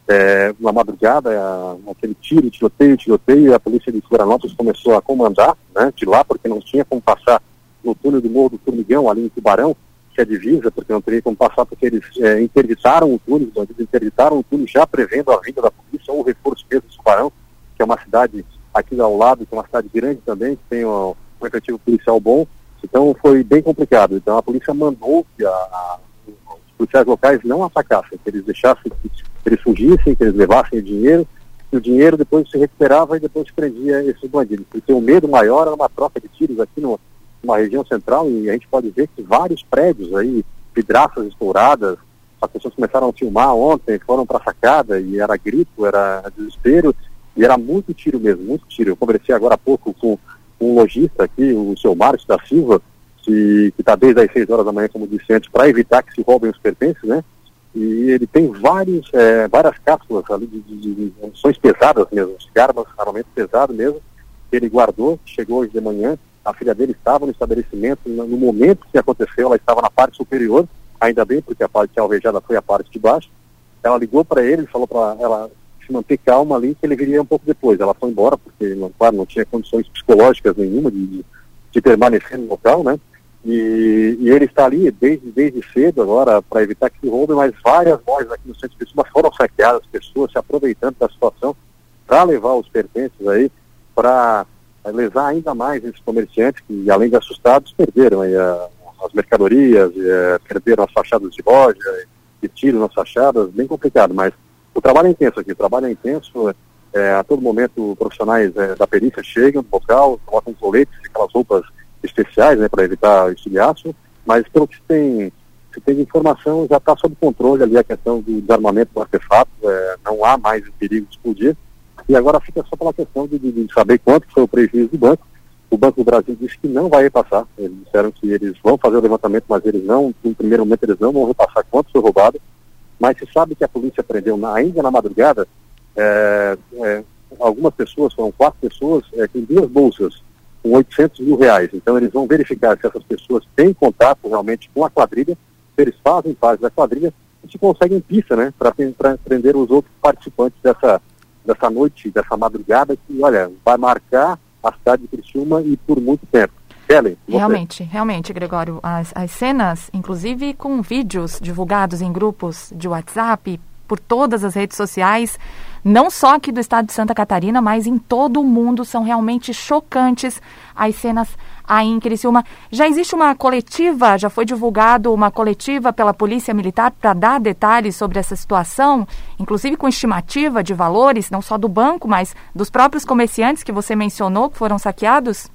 é, na madrugada, a, aquele tiro, tiroteio, tiroteio, e a Polícia de Coronópolis começou a comandar, né, de lá, porque não tinha como passar no túnel do Morro do Formigão, ali em Tubarão, que é divisa, porque não teria como passar, porque eles é, interditaram o túnel, os bandidos interditaram o túnel, já prevendo a vinda da polícia ou o reforço mesmo de Tubarão, que é uma cidade aqui ao lado, que é uma cidade grande também, que tem um, um efetivo policial bom, então foi bem complicado. Então a polícia mandou que a, a, os policiais locais não atacassem, que eles deixassem, que eles fugissem, que eles levassem o dinheiro, e o dinheiro depois se recuperava e depois prendia esses bandidos, porque o medo maior era uma troca de tiros aqui no uma região central, e a gente pode ver que vários prédios aí, vidraças estouradas, as pessoas começaram a filmar ontem, foram para a sacada, e era grito, era desespero, e era muito tiro mesmo, muito tiro. Eu conversei agora há pouco com um lojista aqui, o seu Márcio da Silva, que está desde as seis horas da manhã, como disse antes, para evitar que se roubem os pertences, né? E ele tem vários, é, várias cápsulas ali de, de, de, de munições pesadas mesmo, de armas, armamento pesado mesmo, que ele guardou, chegou hoje de manhã. A filha dele estava no estabelecimento, no momento que aconteceu, ela estava na parte superior, ainda bem, porque a parte alvejada foi a parte de baixo. Ela ligou para ele, falou para ela se manter calma ali, que ele viria um pouco depois. Ela foi embora, porque não, claro, não tinha condições psicológicas nenhuma de, de permanecer no local, né? E, e ele está ali desde, desde cedo agora, para evitar que se roube, mas várias lojas aqui no centro de Pessoa foram saqueadas, pessoas se aproveitando da situação para levar os pertences aí para lesar ainda mais esses comerciantes que, além de assustados, perderam aí, a, as mercadorias, e, a, perderam as fachadas de loja, e, e tiram nas fachadas, bem complicado, mas o trabalho é intenso aqui, o trabalho é intenso, é, a todo momento profissionais é, da perícia chegam no local, colocam coletes, aquelas roupas especiais, né, para evitar estilhaço, mas pelo que se tem, se tem de informação, já está sob controle ali a questão do desarmamento do artefato, é, não há mais o perigo de explodir. E agora fica só pela questão de, de, de saber quanto foi o prejuízo do banco. O Banco do Brasil disse que não vai repassar. Eles disseram que eles vão fazer o levantamento, mas eles não, no primeiro momento, eles não vão repassar quanto foi roubado. Mas se sabe que a polícia prendeu, na, ainda na madrugada, é, é, algumas pessoas, foram quatro pessoas, é, com duas bolsas, com oitocentos mil reais. Então eles vão verificar se essas pessoas têm contato realmente com a quadrilha, se eles fazem parte da quadrilha, e se conseguem pista, né, para prender os outros participantes dessa... dessa noite, dessa madrugada, que, olha, vai marcar a cidade de Criciúma e por muito tempo. Helen, você. Realmente, realmente, Gregório, as, as cenas, inclusive com vídeos divulgados em grupos de WhatsApp, por todas as redes sociais, não só aqui do estado de Santa Catarina, mas em todo o mundo, são realmente chocantes as cenas aí em Criciúma. Já existe uma coletiva, já foi divulgado uma coletiva pela Polícia Militar para dar detalhes sobre essa situação, inclusive com estimativa de valores, não só do banco, mas dos próprios comerciantes que você mencionou, que foram saqueados?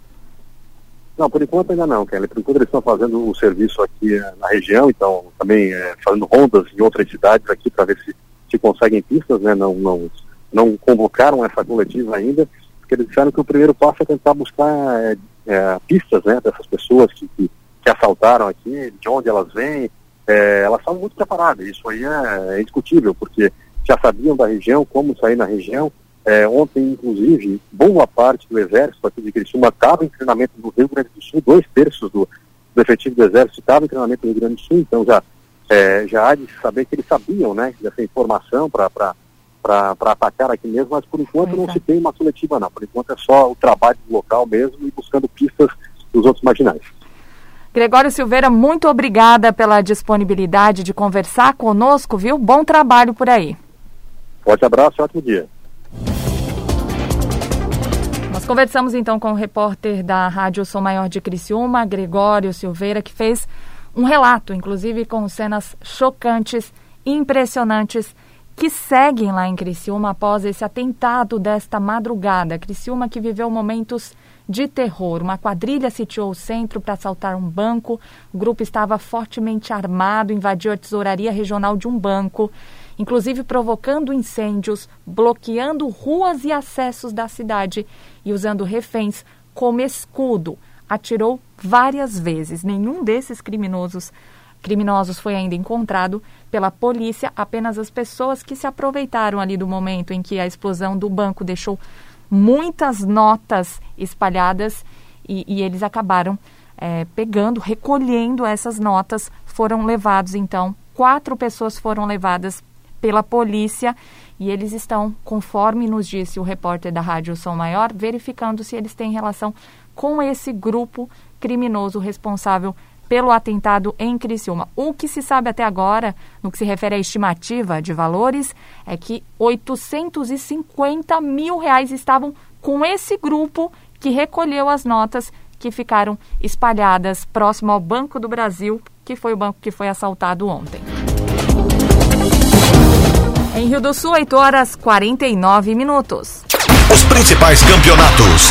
Não, por enquanto ainda não, Kelly. Por enquanto eles estão fazendo o serviço aqui na região, então também é, fazendo rondas em outras cidades aqui para ver se, se conseguem pistas, né? Não, não, não convocaram essa coletiva ainda, porque eles disseram que o primeiro passo é tentar buscar é, é, pistas, né, dessas pessoas que, que, que que assaltaram aqui, de onde elas vêm, é, elas são muito preparadas, isso aí é, é discutível, porque já sabiam da região, como sair na região. É, ontem, inclusive, boa parte do exército aqui de Criciúma estava em treinamento no Rio Grande do Sul, dois terços do, do efetivo do exército estava em treinamento no Rio Grande do Sul, então já, é, já há de saber que eles sabiam, né, dessa informação para atacar aqui mesmo, mas por enquanto Exato. Não se tem uma seletiva não, por enquanto é só o trabalho local mesmo e buscando pistas dos outros marginais. Gregório Silveira, muito obrigada pela disponibilidade de conversar conosco, viu? Bom trabalho por aí. Forte abraço, ótimo dia. Nós conversamos então com o repórter da Rádio Som Maior de Criciúma, Gregório Silveira, que fez um relato, inclusive com cenas chocantes, impressionantes, que seguem lá em Criciúma após esse atentado desta madrugada. Criciúma que viveu momentos de terror. Uma quadrilha sitiou o centro para assaltar um banco. O grupo estava fortemente armado, invadiu a tesouraria regional de um banco, inclusive provocando incêndios, bloqueando ruas e acessos da cidade e usando reféns como escudo. Atirou várias vezes. Nenhum desses criminosos Criminosos foi ainda encontrado pela polícia, apenas as pessoas que se aproveitaram ali do momento em que a explosão do banco deixou muitas notas espalhadas e, e eles acabaram é, pegando, recolhendo essas notas, foram levados então, quatro pessoas foram levadas pela polícia e eles estão, conforme nos disse o repórter da Rádio Som Maior, verificando se eles têm relação com esse grupo criminoso responsável pelo atentado em Criciúma. O que se sabe até agora, no que se refere à estimativa de valores, é que oitocentos e cinquenta mil reais estavam com esse grupo que recolheu as notas que ficaram espalhadas próximo ao Banco do Brasil, que foi o banco que foi assaltado ontem. Em Rio do Sul, oito horas e quarenta e nove minutos. Os principais campeonatos,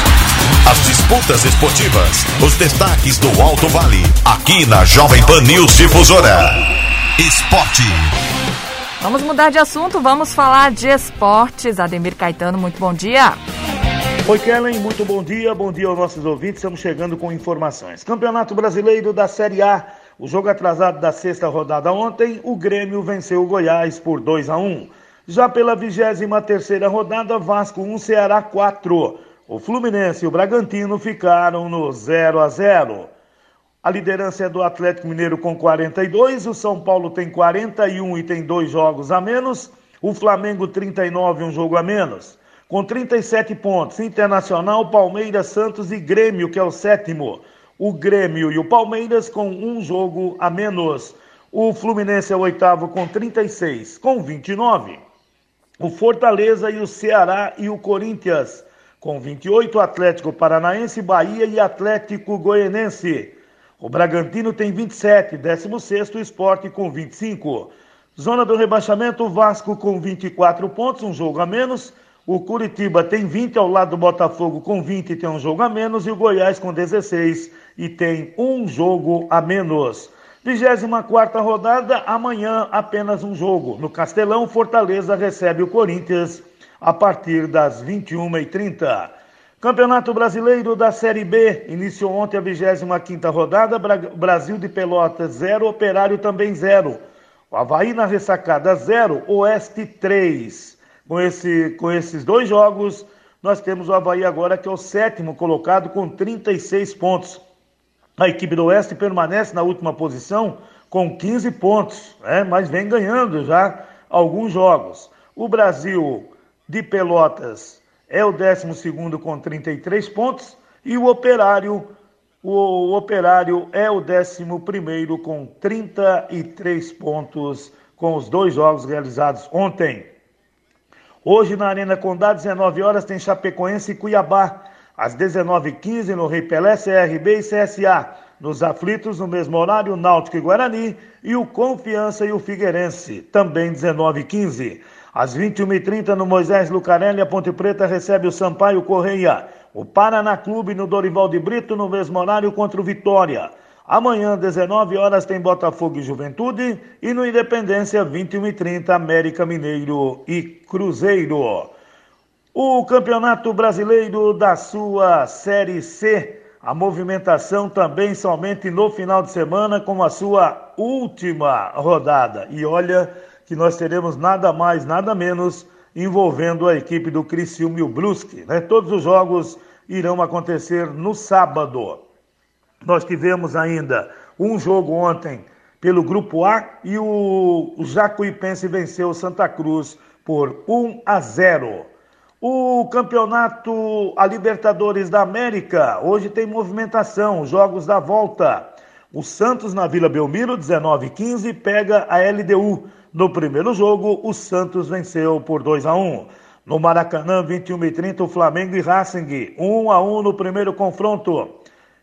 as disputas esportivas, os destaques do Alto Vale, aqui na Jovem Pan News Difusora. Esporte. Vamos mudar de assunto, vamos falar de esportes. Ademir Caetano, muito bom dia. Oi, Kellen, muito bom dia. Bom dia aos nossos ouvintes, estamos chegando com informações. Campeonato Brasileiro da Série A. O jogo atrasado da sexta rodada ontem, o Grêmio venceu o Goiás por dois a um. Já pela vigésima terceira rodada, Vasco um, Ceará quatro. O Fluminense e o Bragantino ficaram no zero a zero. A liderança é do Atlético Mineiro com quarenta e dois, o São Paulo tem quarenta e um e tem dois jogos a menos, o Flamengo trinta e nove, um jogo a menos. Com trinta e sete pontos, Internacional, Palmeiras, Santos e Grêmio, que é o sétimo. O Grêmio e o Palmeiras com um jogo a menos. O Fluminense é o oitavo com trinta e seis, com vinte e nove. O Fortaleza e o Ceará e o Corinthians, com vinte e oito, Atlético Paranaense, Bahia e Atlético Goianense. O Bragantino tem vinte e sete, décimo sexto, o Sport com vinte e cinco. Zona do rebaixamento, o Vasco com vinte e quatro pontos, um jogo a menos. O Curitiba tem vinte, ao lado do Botafogo com vinte, tem um jogo a menos. E o Goiás com dezesseis e tem um jogo a menos. vigésima quarta rodada, amanhã apenas um jogo. No Castelão, Fortaleza recebe o Corinthians a partir das vinte e uma e trinta. Campeonato Brasileiro da Série B. Iniciou ontem a vigésima quinta rodada. Brasil de Pelotas zero, Operário também zero. O Avaí na ressacada zero, Oeste três. Com, esse, com esses dois jogos, nós temos o Avaí agora que é o sétimo colocado com trinta e seis pontos. A equipe do Oeste permanece na última posição com quinze pontos, né? Mas vem ganhando já alguns jogos. O Brasil de Pelotas é o décimo segundo com trinta e três pontos e o Operário, o, o Operário é o décimo primeiro com trinta e três pontos com os dois jogos realizados ontem. Hoje na Arena Condá, dezenove horas, tem Chapecoense e Cuiabá. Às dezenove e quinze, no Rei Pelé, C R B e C S A. Nos aflitos, no mesmo horário, Náutico e Guarani. E o Confiança e o Figueirense, também dezenove e quinze. Às vinte e uma e trinta, no Moisés Lucarelli, a Ponte Preta recebe o Sampaio Correia. O Paraná Clube, no Dorival de Brito, no mesmo horário, contra o Vitória. Amanhã, dezenove horas, tem Botafogo e Juventude. E no Independência, vinte e uma e trinta, América Mineiro e Cruzeiro. O Campeonato Brasileiro da sua Série C. A movimentação também somente no final de semana com a sua última rodada. E olha que nós teremos nada mais, nada menos envolvendo a equipe do Criciúma e o Brusque, né? Todos os jogos irão acontecer no sábado. Nós tivemos ainda um jogo ontem pelo Grupo A e o Jacuipense venceu o Santa Cruz por um a zero. O campeonato, a Libertadores da América, hoje tem movimentação, jogos da volta. O Santos na Vila Belmiro, dezenove a quinze, pega a L D U. No primeiro jogo, o Santos venceu por dois a um. No Maracanã, vinte e uma e trinta, o Flamengo e Racing, um a um no primeiro confronto.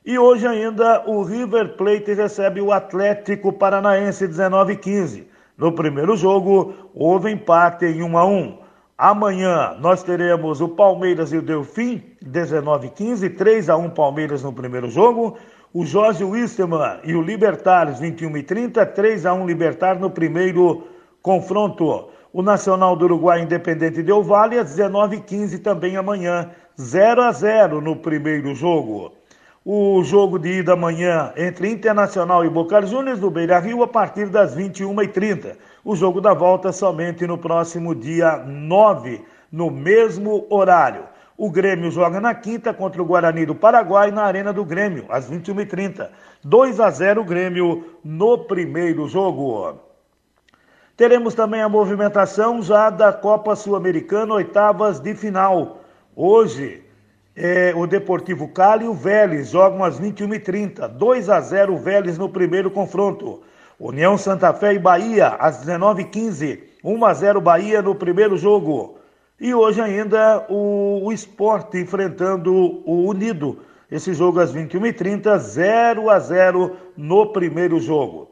E hoje ainda o River Plate recebe o Atlético Paranaense, dezenove a quinze. No primeiro jogo, houve empate em um a um. Amanhã nós teremos o Palmeiras e o Delfim, dezenove a quinze, três a um Palmeiras no primeiro jogo. O Jorge Wilstermann e o Libertar, vinte e uma e trinta, três a um Libertar no primeiro confronto. O Nacional do Uruguai Independente del Valle, dezenove a quinze também amanhã, zero a zero no primeiro jogo. O jogo de ida amanhã entre Internacional e Boca Juniors do Beira-Rio a partir das vinte e uma e trinta. O jogo da volta somente no próximo dia nove, no mesmo horário. O Grêmio joga na quinta contra o Guarani do Paraguai na Arena do Grêmio, às vinte e uma e trinta. dois a zero Grêmio no primeiro jogo. Teremos também a movimentação já da Copa Sul-Americana, oitavas de final. Hoje... É, o Deportivo Cali e o Vélez jogam às vinte e uma e trinta, dois a zero o Vélez no primeiro confronto. União Santa Fé e Bahia às dezenove e quinze, um a zero Bahia no primeiro jogo. E hoje ainda o, o Sport enfrentando o Unido, esse jogo às vinte e uma e trinta, zero a zero no primeiro jogo.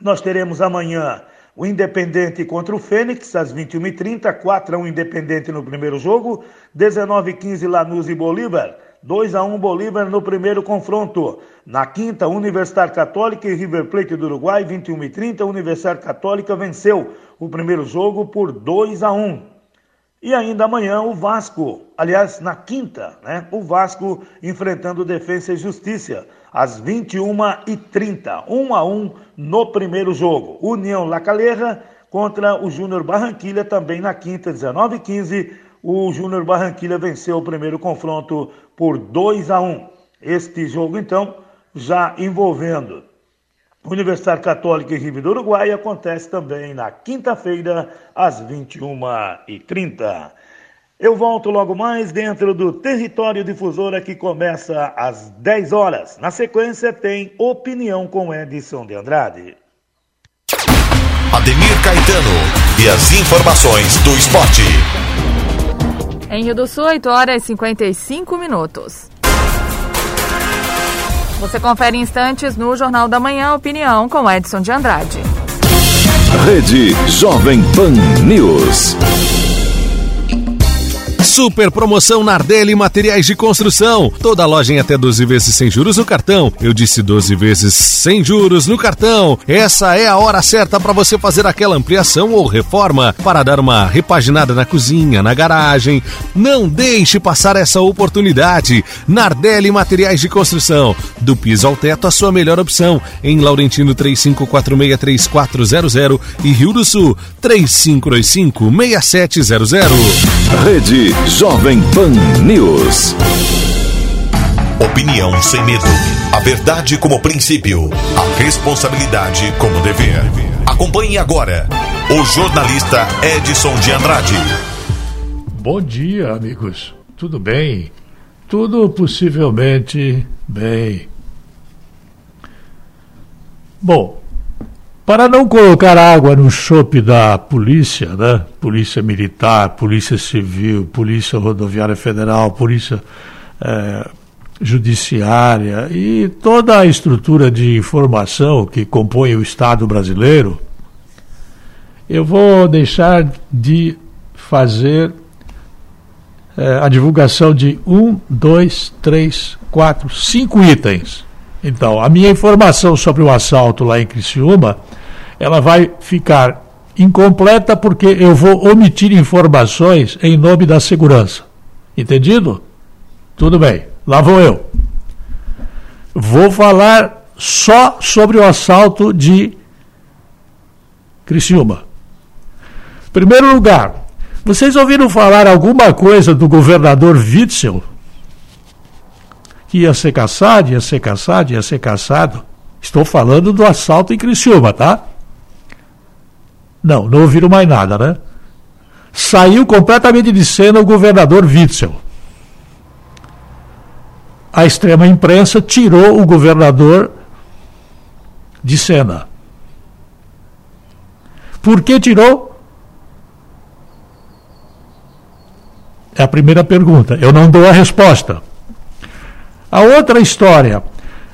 Nós teremos amanhã o Independente contra o Fênix, às vinte e uma e trinta, quatro a um Independente no primeiro jogo, dezenove a quinze Lanús e Bolívar, dois a um Bolívar no primeiro confronto. Na quinta, Universidade Católica e River Plate do Uruguai, vinte e uma e trinta, Universidade Católica venceu o primeiro jogo por dois a um. E ainda amanhã o Vasco, aliás, na quinta, né? O Vasco enfrentando Defensa e Justiça, às vinte e uma e trinta, um a um no primeiro jogo. União La Calera contra o Júnior Barranquilla, também na quinta, dezenove e quinze. O Júnior Barranquilla venceu o primeiro confronto por dois a um. Este jogo, então, já envolvendo Universidade Católica e River do Uruguai acontece também na quinta-feira, às vinte e uma e trinta. Eu volto logo mais dentro do Território Difusora, que começa às dez horas. Na sequência tem Opinião com Edson de Andrade. Ademir Caetano e as informações do esporte. Em Rio do Sul, oito horas e cinquenta e cinco minutos. Você confere instantes no Jornal da Manhã, Opinião com Edson de Andrade. Rede Jovem Pan News. Super promoção Nardelli Materiais de Construção. Toda loja em até doze vezes sem juros no cartão. Eu disse doze vezes sem juros no cartão. Essa é a hora certa para você fazer aquela ampliação ou reforma, para dar uma repaginada na cozinha, na garagem. Não deixe passar essa oportunidade. Nardelli Materiais de Construção. Do piso ao teto, a sua melhor opção. Em Laurentino três cinco quatro seis, três quatro zero zero e Rio do Sul três cinco dois cinco, seis sete zero zero. Rede Jovem Pan News. Opinião sem medo. A verdade como princípio. A responsabilidade como dever. Acompanhe agora o jornalista Edson de Andrade. Bom dia, amigos. Tudo bem? Tudo possivelmente bem. Bom, para não colocar água no chope da polícia, né? Polícia Militar, Polícia Civil, Polícia Rodoviária Federal, Polícia eh, Judiciária e toda a estrutura de informação que compõe o Estado brasileiro, eu vou deixar de fazer eh, a divulgação de um, dois, três, quatro, cinco itens. Então, a minha informação sobre o assalto lá em Criciúma, ela vai ficar incompleta porque eu vou omitir informações em nome da segurança. Entendido? Tudo bem, lá vou eu. Vou falar só sobre o assalto de Criciúma. Em primeiro lugar, vocês ouviram falar alguma coisa do governador Witzel? Que ia ser caçado, ia ser caçado, ia ser caçado. Estou falando do assalto em Criciúma, tá? Não, não ouviram mais nada, né? Saiu completamente de cena o governador Witzel. A extrema imprensa tirou o governador de cena. Por que tirou? É a primeira pergunta. Eu não dou a resposta. A outra história.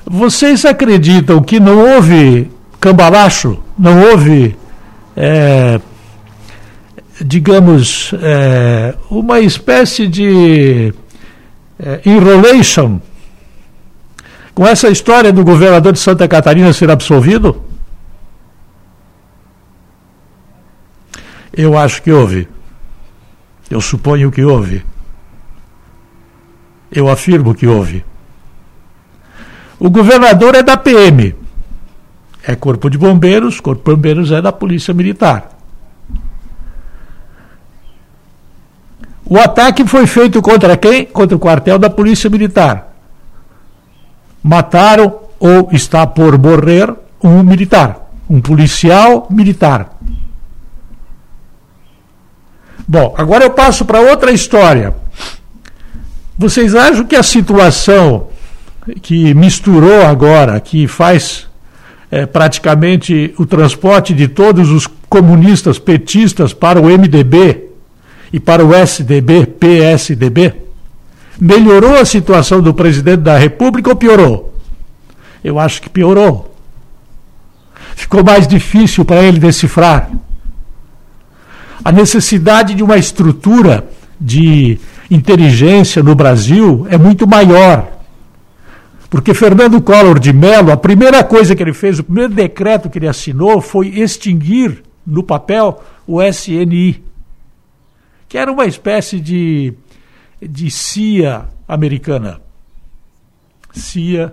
Vocês acreditam que não houve cambalacho? Não houve, é, digamos, é, uma espécie de é, enrolation com essa história do governador de Santa Catarina ser absolvido? Eu acho que houve. Eu suponho que houve. Eu afirmo que houve. O governador é da P M. É Corpo de Bombeiros, Corpo de Bombeiros é da Polícia Militar. O ataque foi feito contra quem? Contra o quartel da Polícia Militar. Mataram, ou está por morrer, um militar. Um policial militar. Bom, agora eu passo para outra história. Vocês acham que a situação que misturou agora, que faz é, praticamente o transporte de todos os comunistas petistas para o M D B e para o S D B, P S D B, melhorou a situação do presidente da República ou piorou? Eu acho que piorou. Ficou mais difícil para ele decifrar. A necessidade de uma estrutura de inteligência no Brasil é muito maior. Porque Fernando Collor de Mello, a primeira coisa que ele fez, o primeiro decreto que ele assinou foi extinguir no papel o S N I, que era uma espécie de, de C I A americana. C I A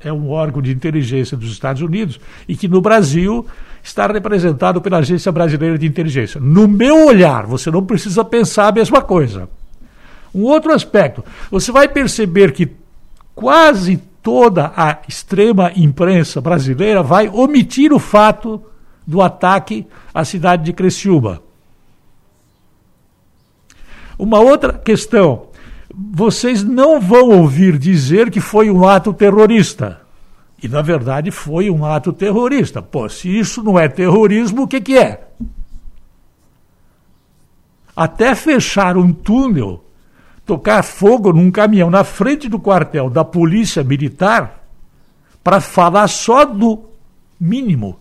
é um órgão de inteligência dos Estados Unidos e que no Brasil está representado pela Agência Brasileira de Inteligência. No meu olhar, você não precisa pensar a mesma coisa. Um outro aspecto, você vai perceber que quase toda a extrema imprensa brasileira vai omitir o fato do ataque à cidade de Criciúma. Uma outra questão. Vocês não vão ouvir dizer que foi um ato terrorista. E, na verdade, foi um ato terrorista. Pô, se isso não é terrorismo, o que que é? Até fechar um túnel, tocar fogo num caminhão na frente do quartel da Polícia Militar para falar só do mínimo.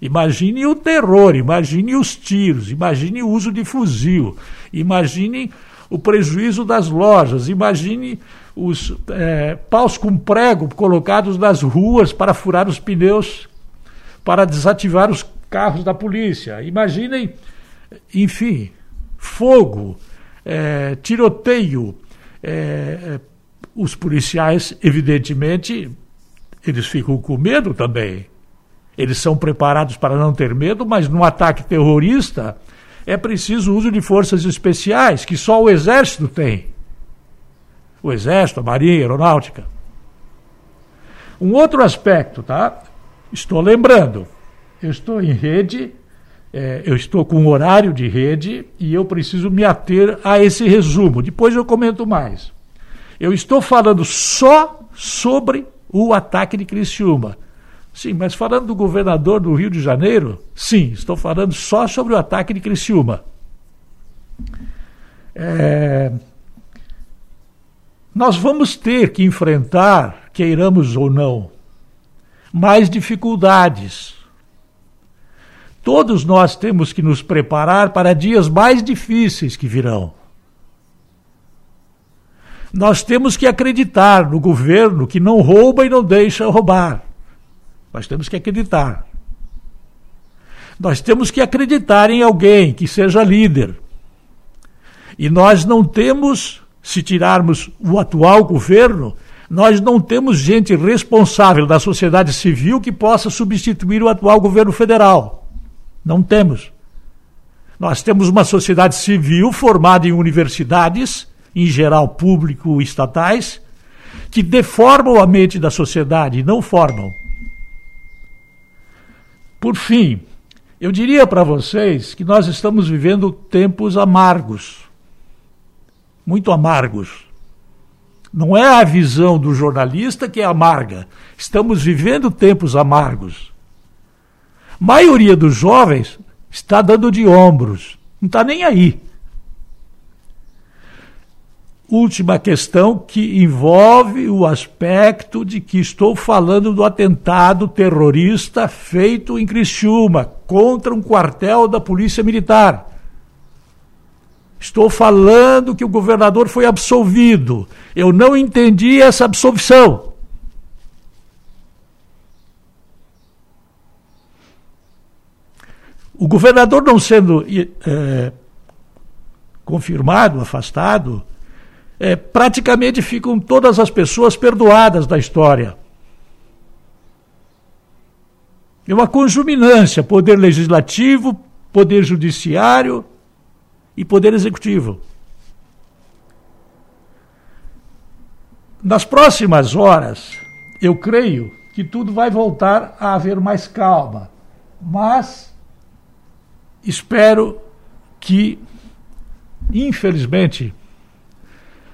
Imagine o terror, imagine os tiros, imagine o uso de fuzil, imagine o prejuízo das lojas, imagine os é, paus com prego colocados nas ruas para furar os pneus, para desativar os carros da polícia. Imaginem, enfim, fogo, É, tiroteio. É, os policiais, evidentemente, eles ficam com medo também. Eles são preparados para não ter medo, mas num ataque terrorista é preciso o uso de forças especiais, que só o Exército tem. O Exército, a Marinha, a Aeronáutica. Um outro aspecto, tá? Estou lembrando, eu estou em rede. É, eu estou com um horário de rede e eu preciso me ater a esse resumo. Depois eu comento mais. Eu estou falando só sobre o ataque de Criciúma. Sim, mas falando do governador do Rio de Janeiro, sim, estou falando só sobre o ataque de Criciúma. É... Nós vamos ter que enfrentar, queiramos ou não, mais dificuldades. Todos nós temos que nos preparar para dias mais difíceis que virão. Nós temos que acreditar no governo que não rouba e não deixa roubar. Nós temos que acreditar. Nós temos que acreditar em alguém que seja líder. E nós não temos, se tirarmos o atual governo, nós não temos gente responsável da sociedade civil que possa substituir o atual governo federal. Não temos. Nós temos uma sociedade civil formada em universidades, em geral público-estatais, que deformam a mente da sociedade, não formam. Por fim, eu diria para vocês que nós estamos vivendo tempos amargos, muito amargos. Não é a visão do jornalista que é amarga. Estamos vivendo tempos amargos. A maioria dos jovens está dando de ombros, não está nem aí. Última questão que envolve o aspecto de que estou falando do atentado terrorista feito em Criciúma contra um quartel da Polícia Militar. Estou falando que o governador foi absolvido. Eu não entendi essa absolvição. O governador não sendo é, confirmado, afastado, É, praticamente ficam todas as pessoas perdoadas da história. É uma conjuminância, poder legislativo, poder judiciário e poder executivo. Nas próximas horas, eu creio que tudo vai voltar a haver mais calma, mas espero que, infelizmente,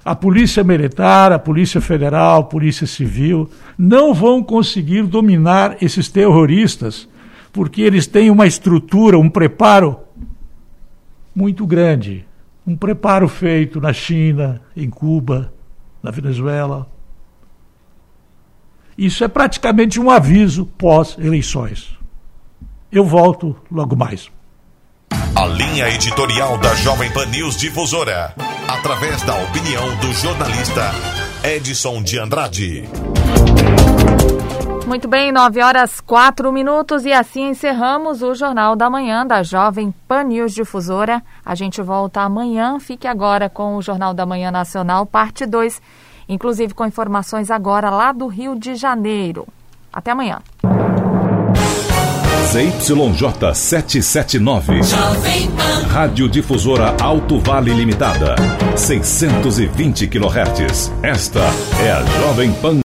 a Polícia Militar, a Polícia Federal, a Polícia Civil não vão conseguir dominar esses terroristas, porque eles têm uma estrutura, um preparo muito grande. Um preparo feito na China, em Cuba, na Venezuela. Isso é praticamente um aviso pós-eleições. Eu volto logo mais. A linha editorial da Jovem Pan News Difusora, através da opinião do jornalista Edson de Andrade. Muito bem, nove horas e quatro minutos e assim encerramos o Jornal da Manhã da Jovem Pan News Difusora. A gente volta amanhã, fique agora com o Jornal da Manhã Nacional, parte dois, inclusive com informações agora lá do Rio de Janeiro. Até amanhã. Z Y J setecentos e setenta e nove, Rádio Difusora Alto Vale Limitada, seiscentos e vinte quilohertz. Esta é a Jovem Pan.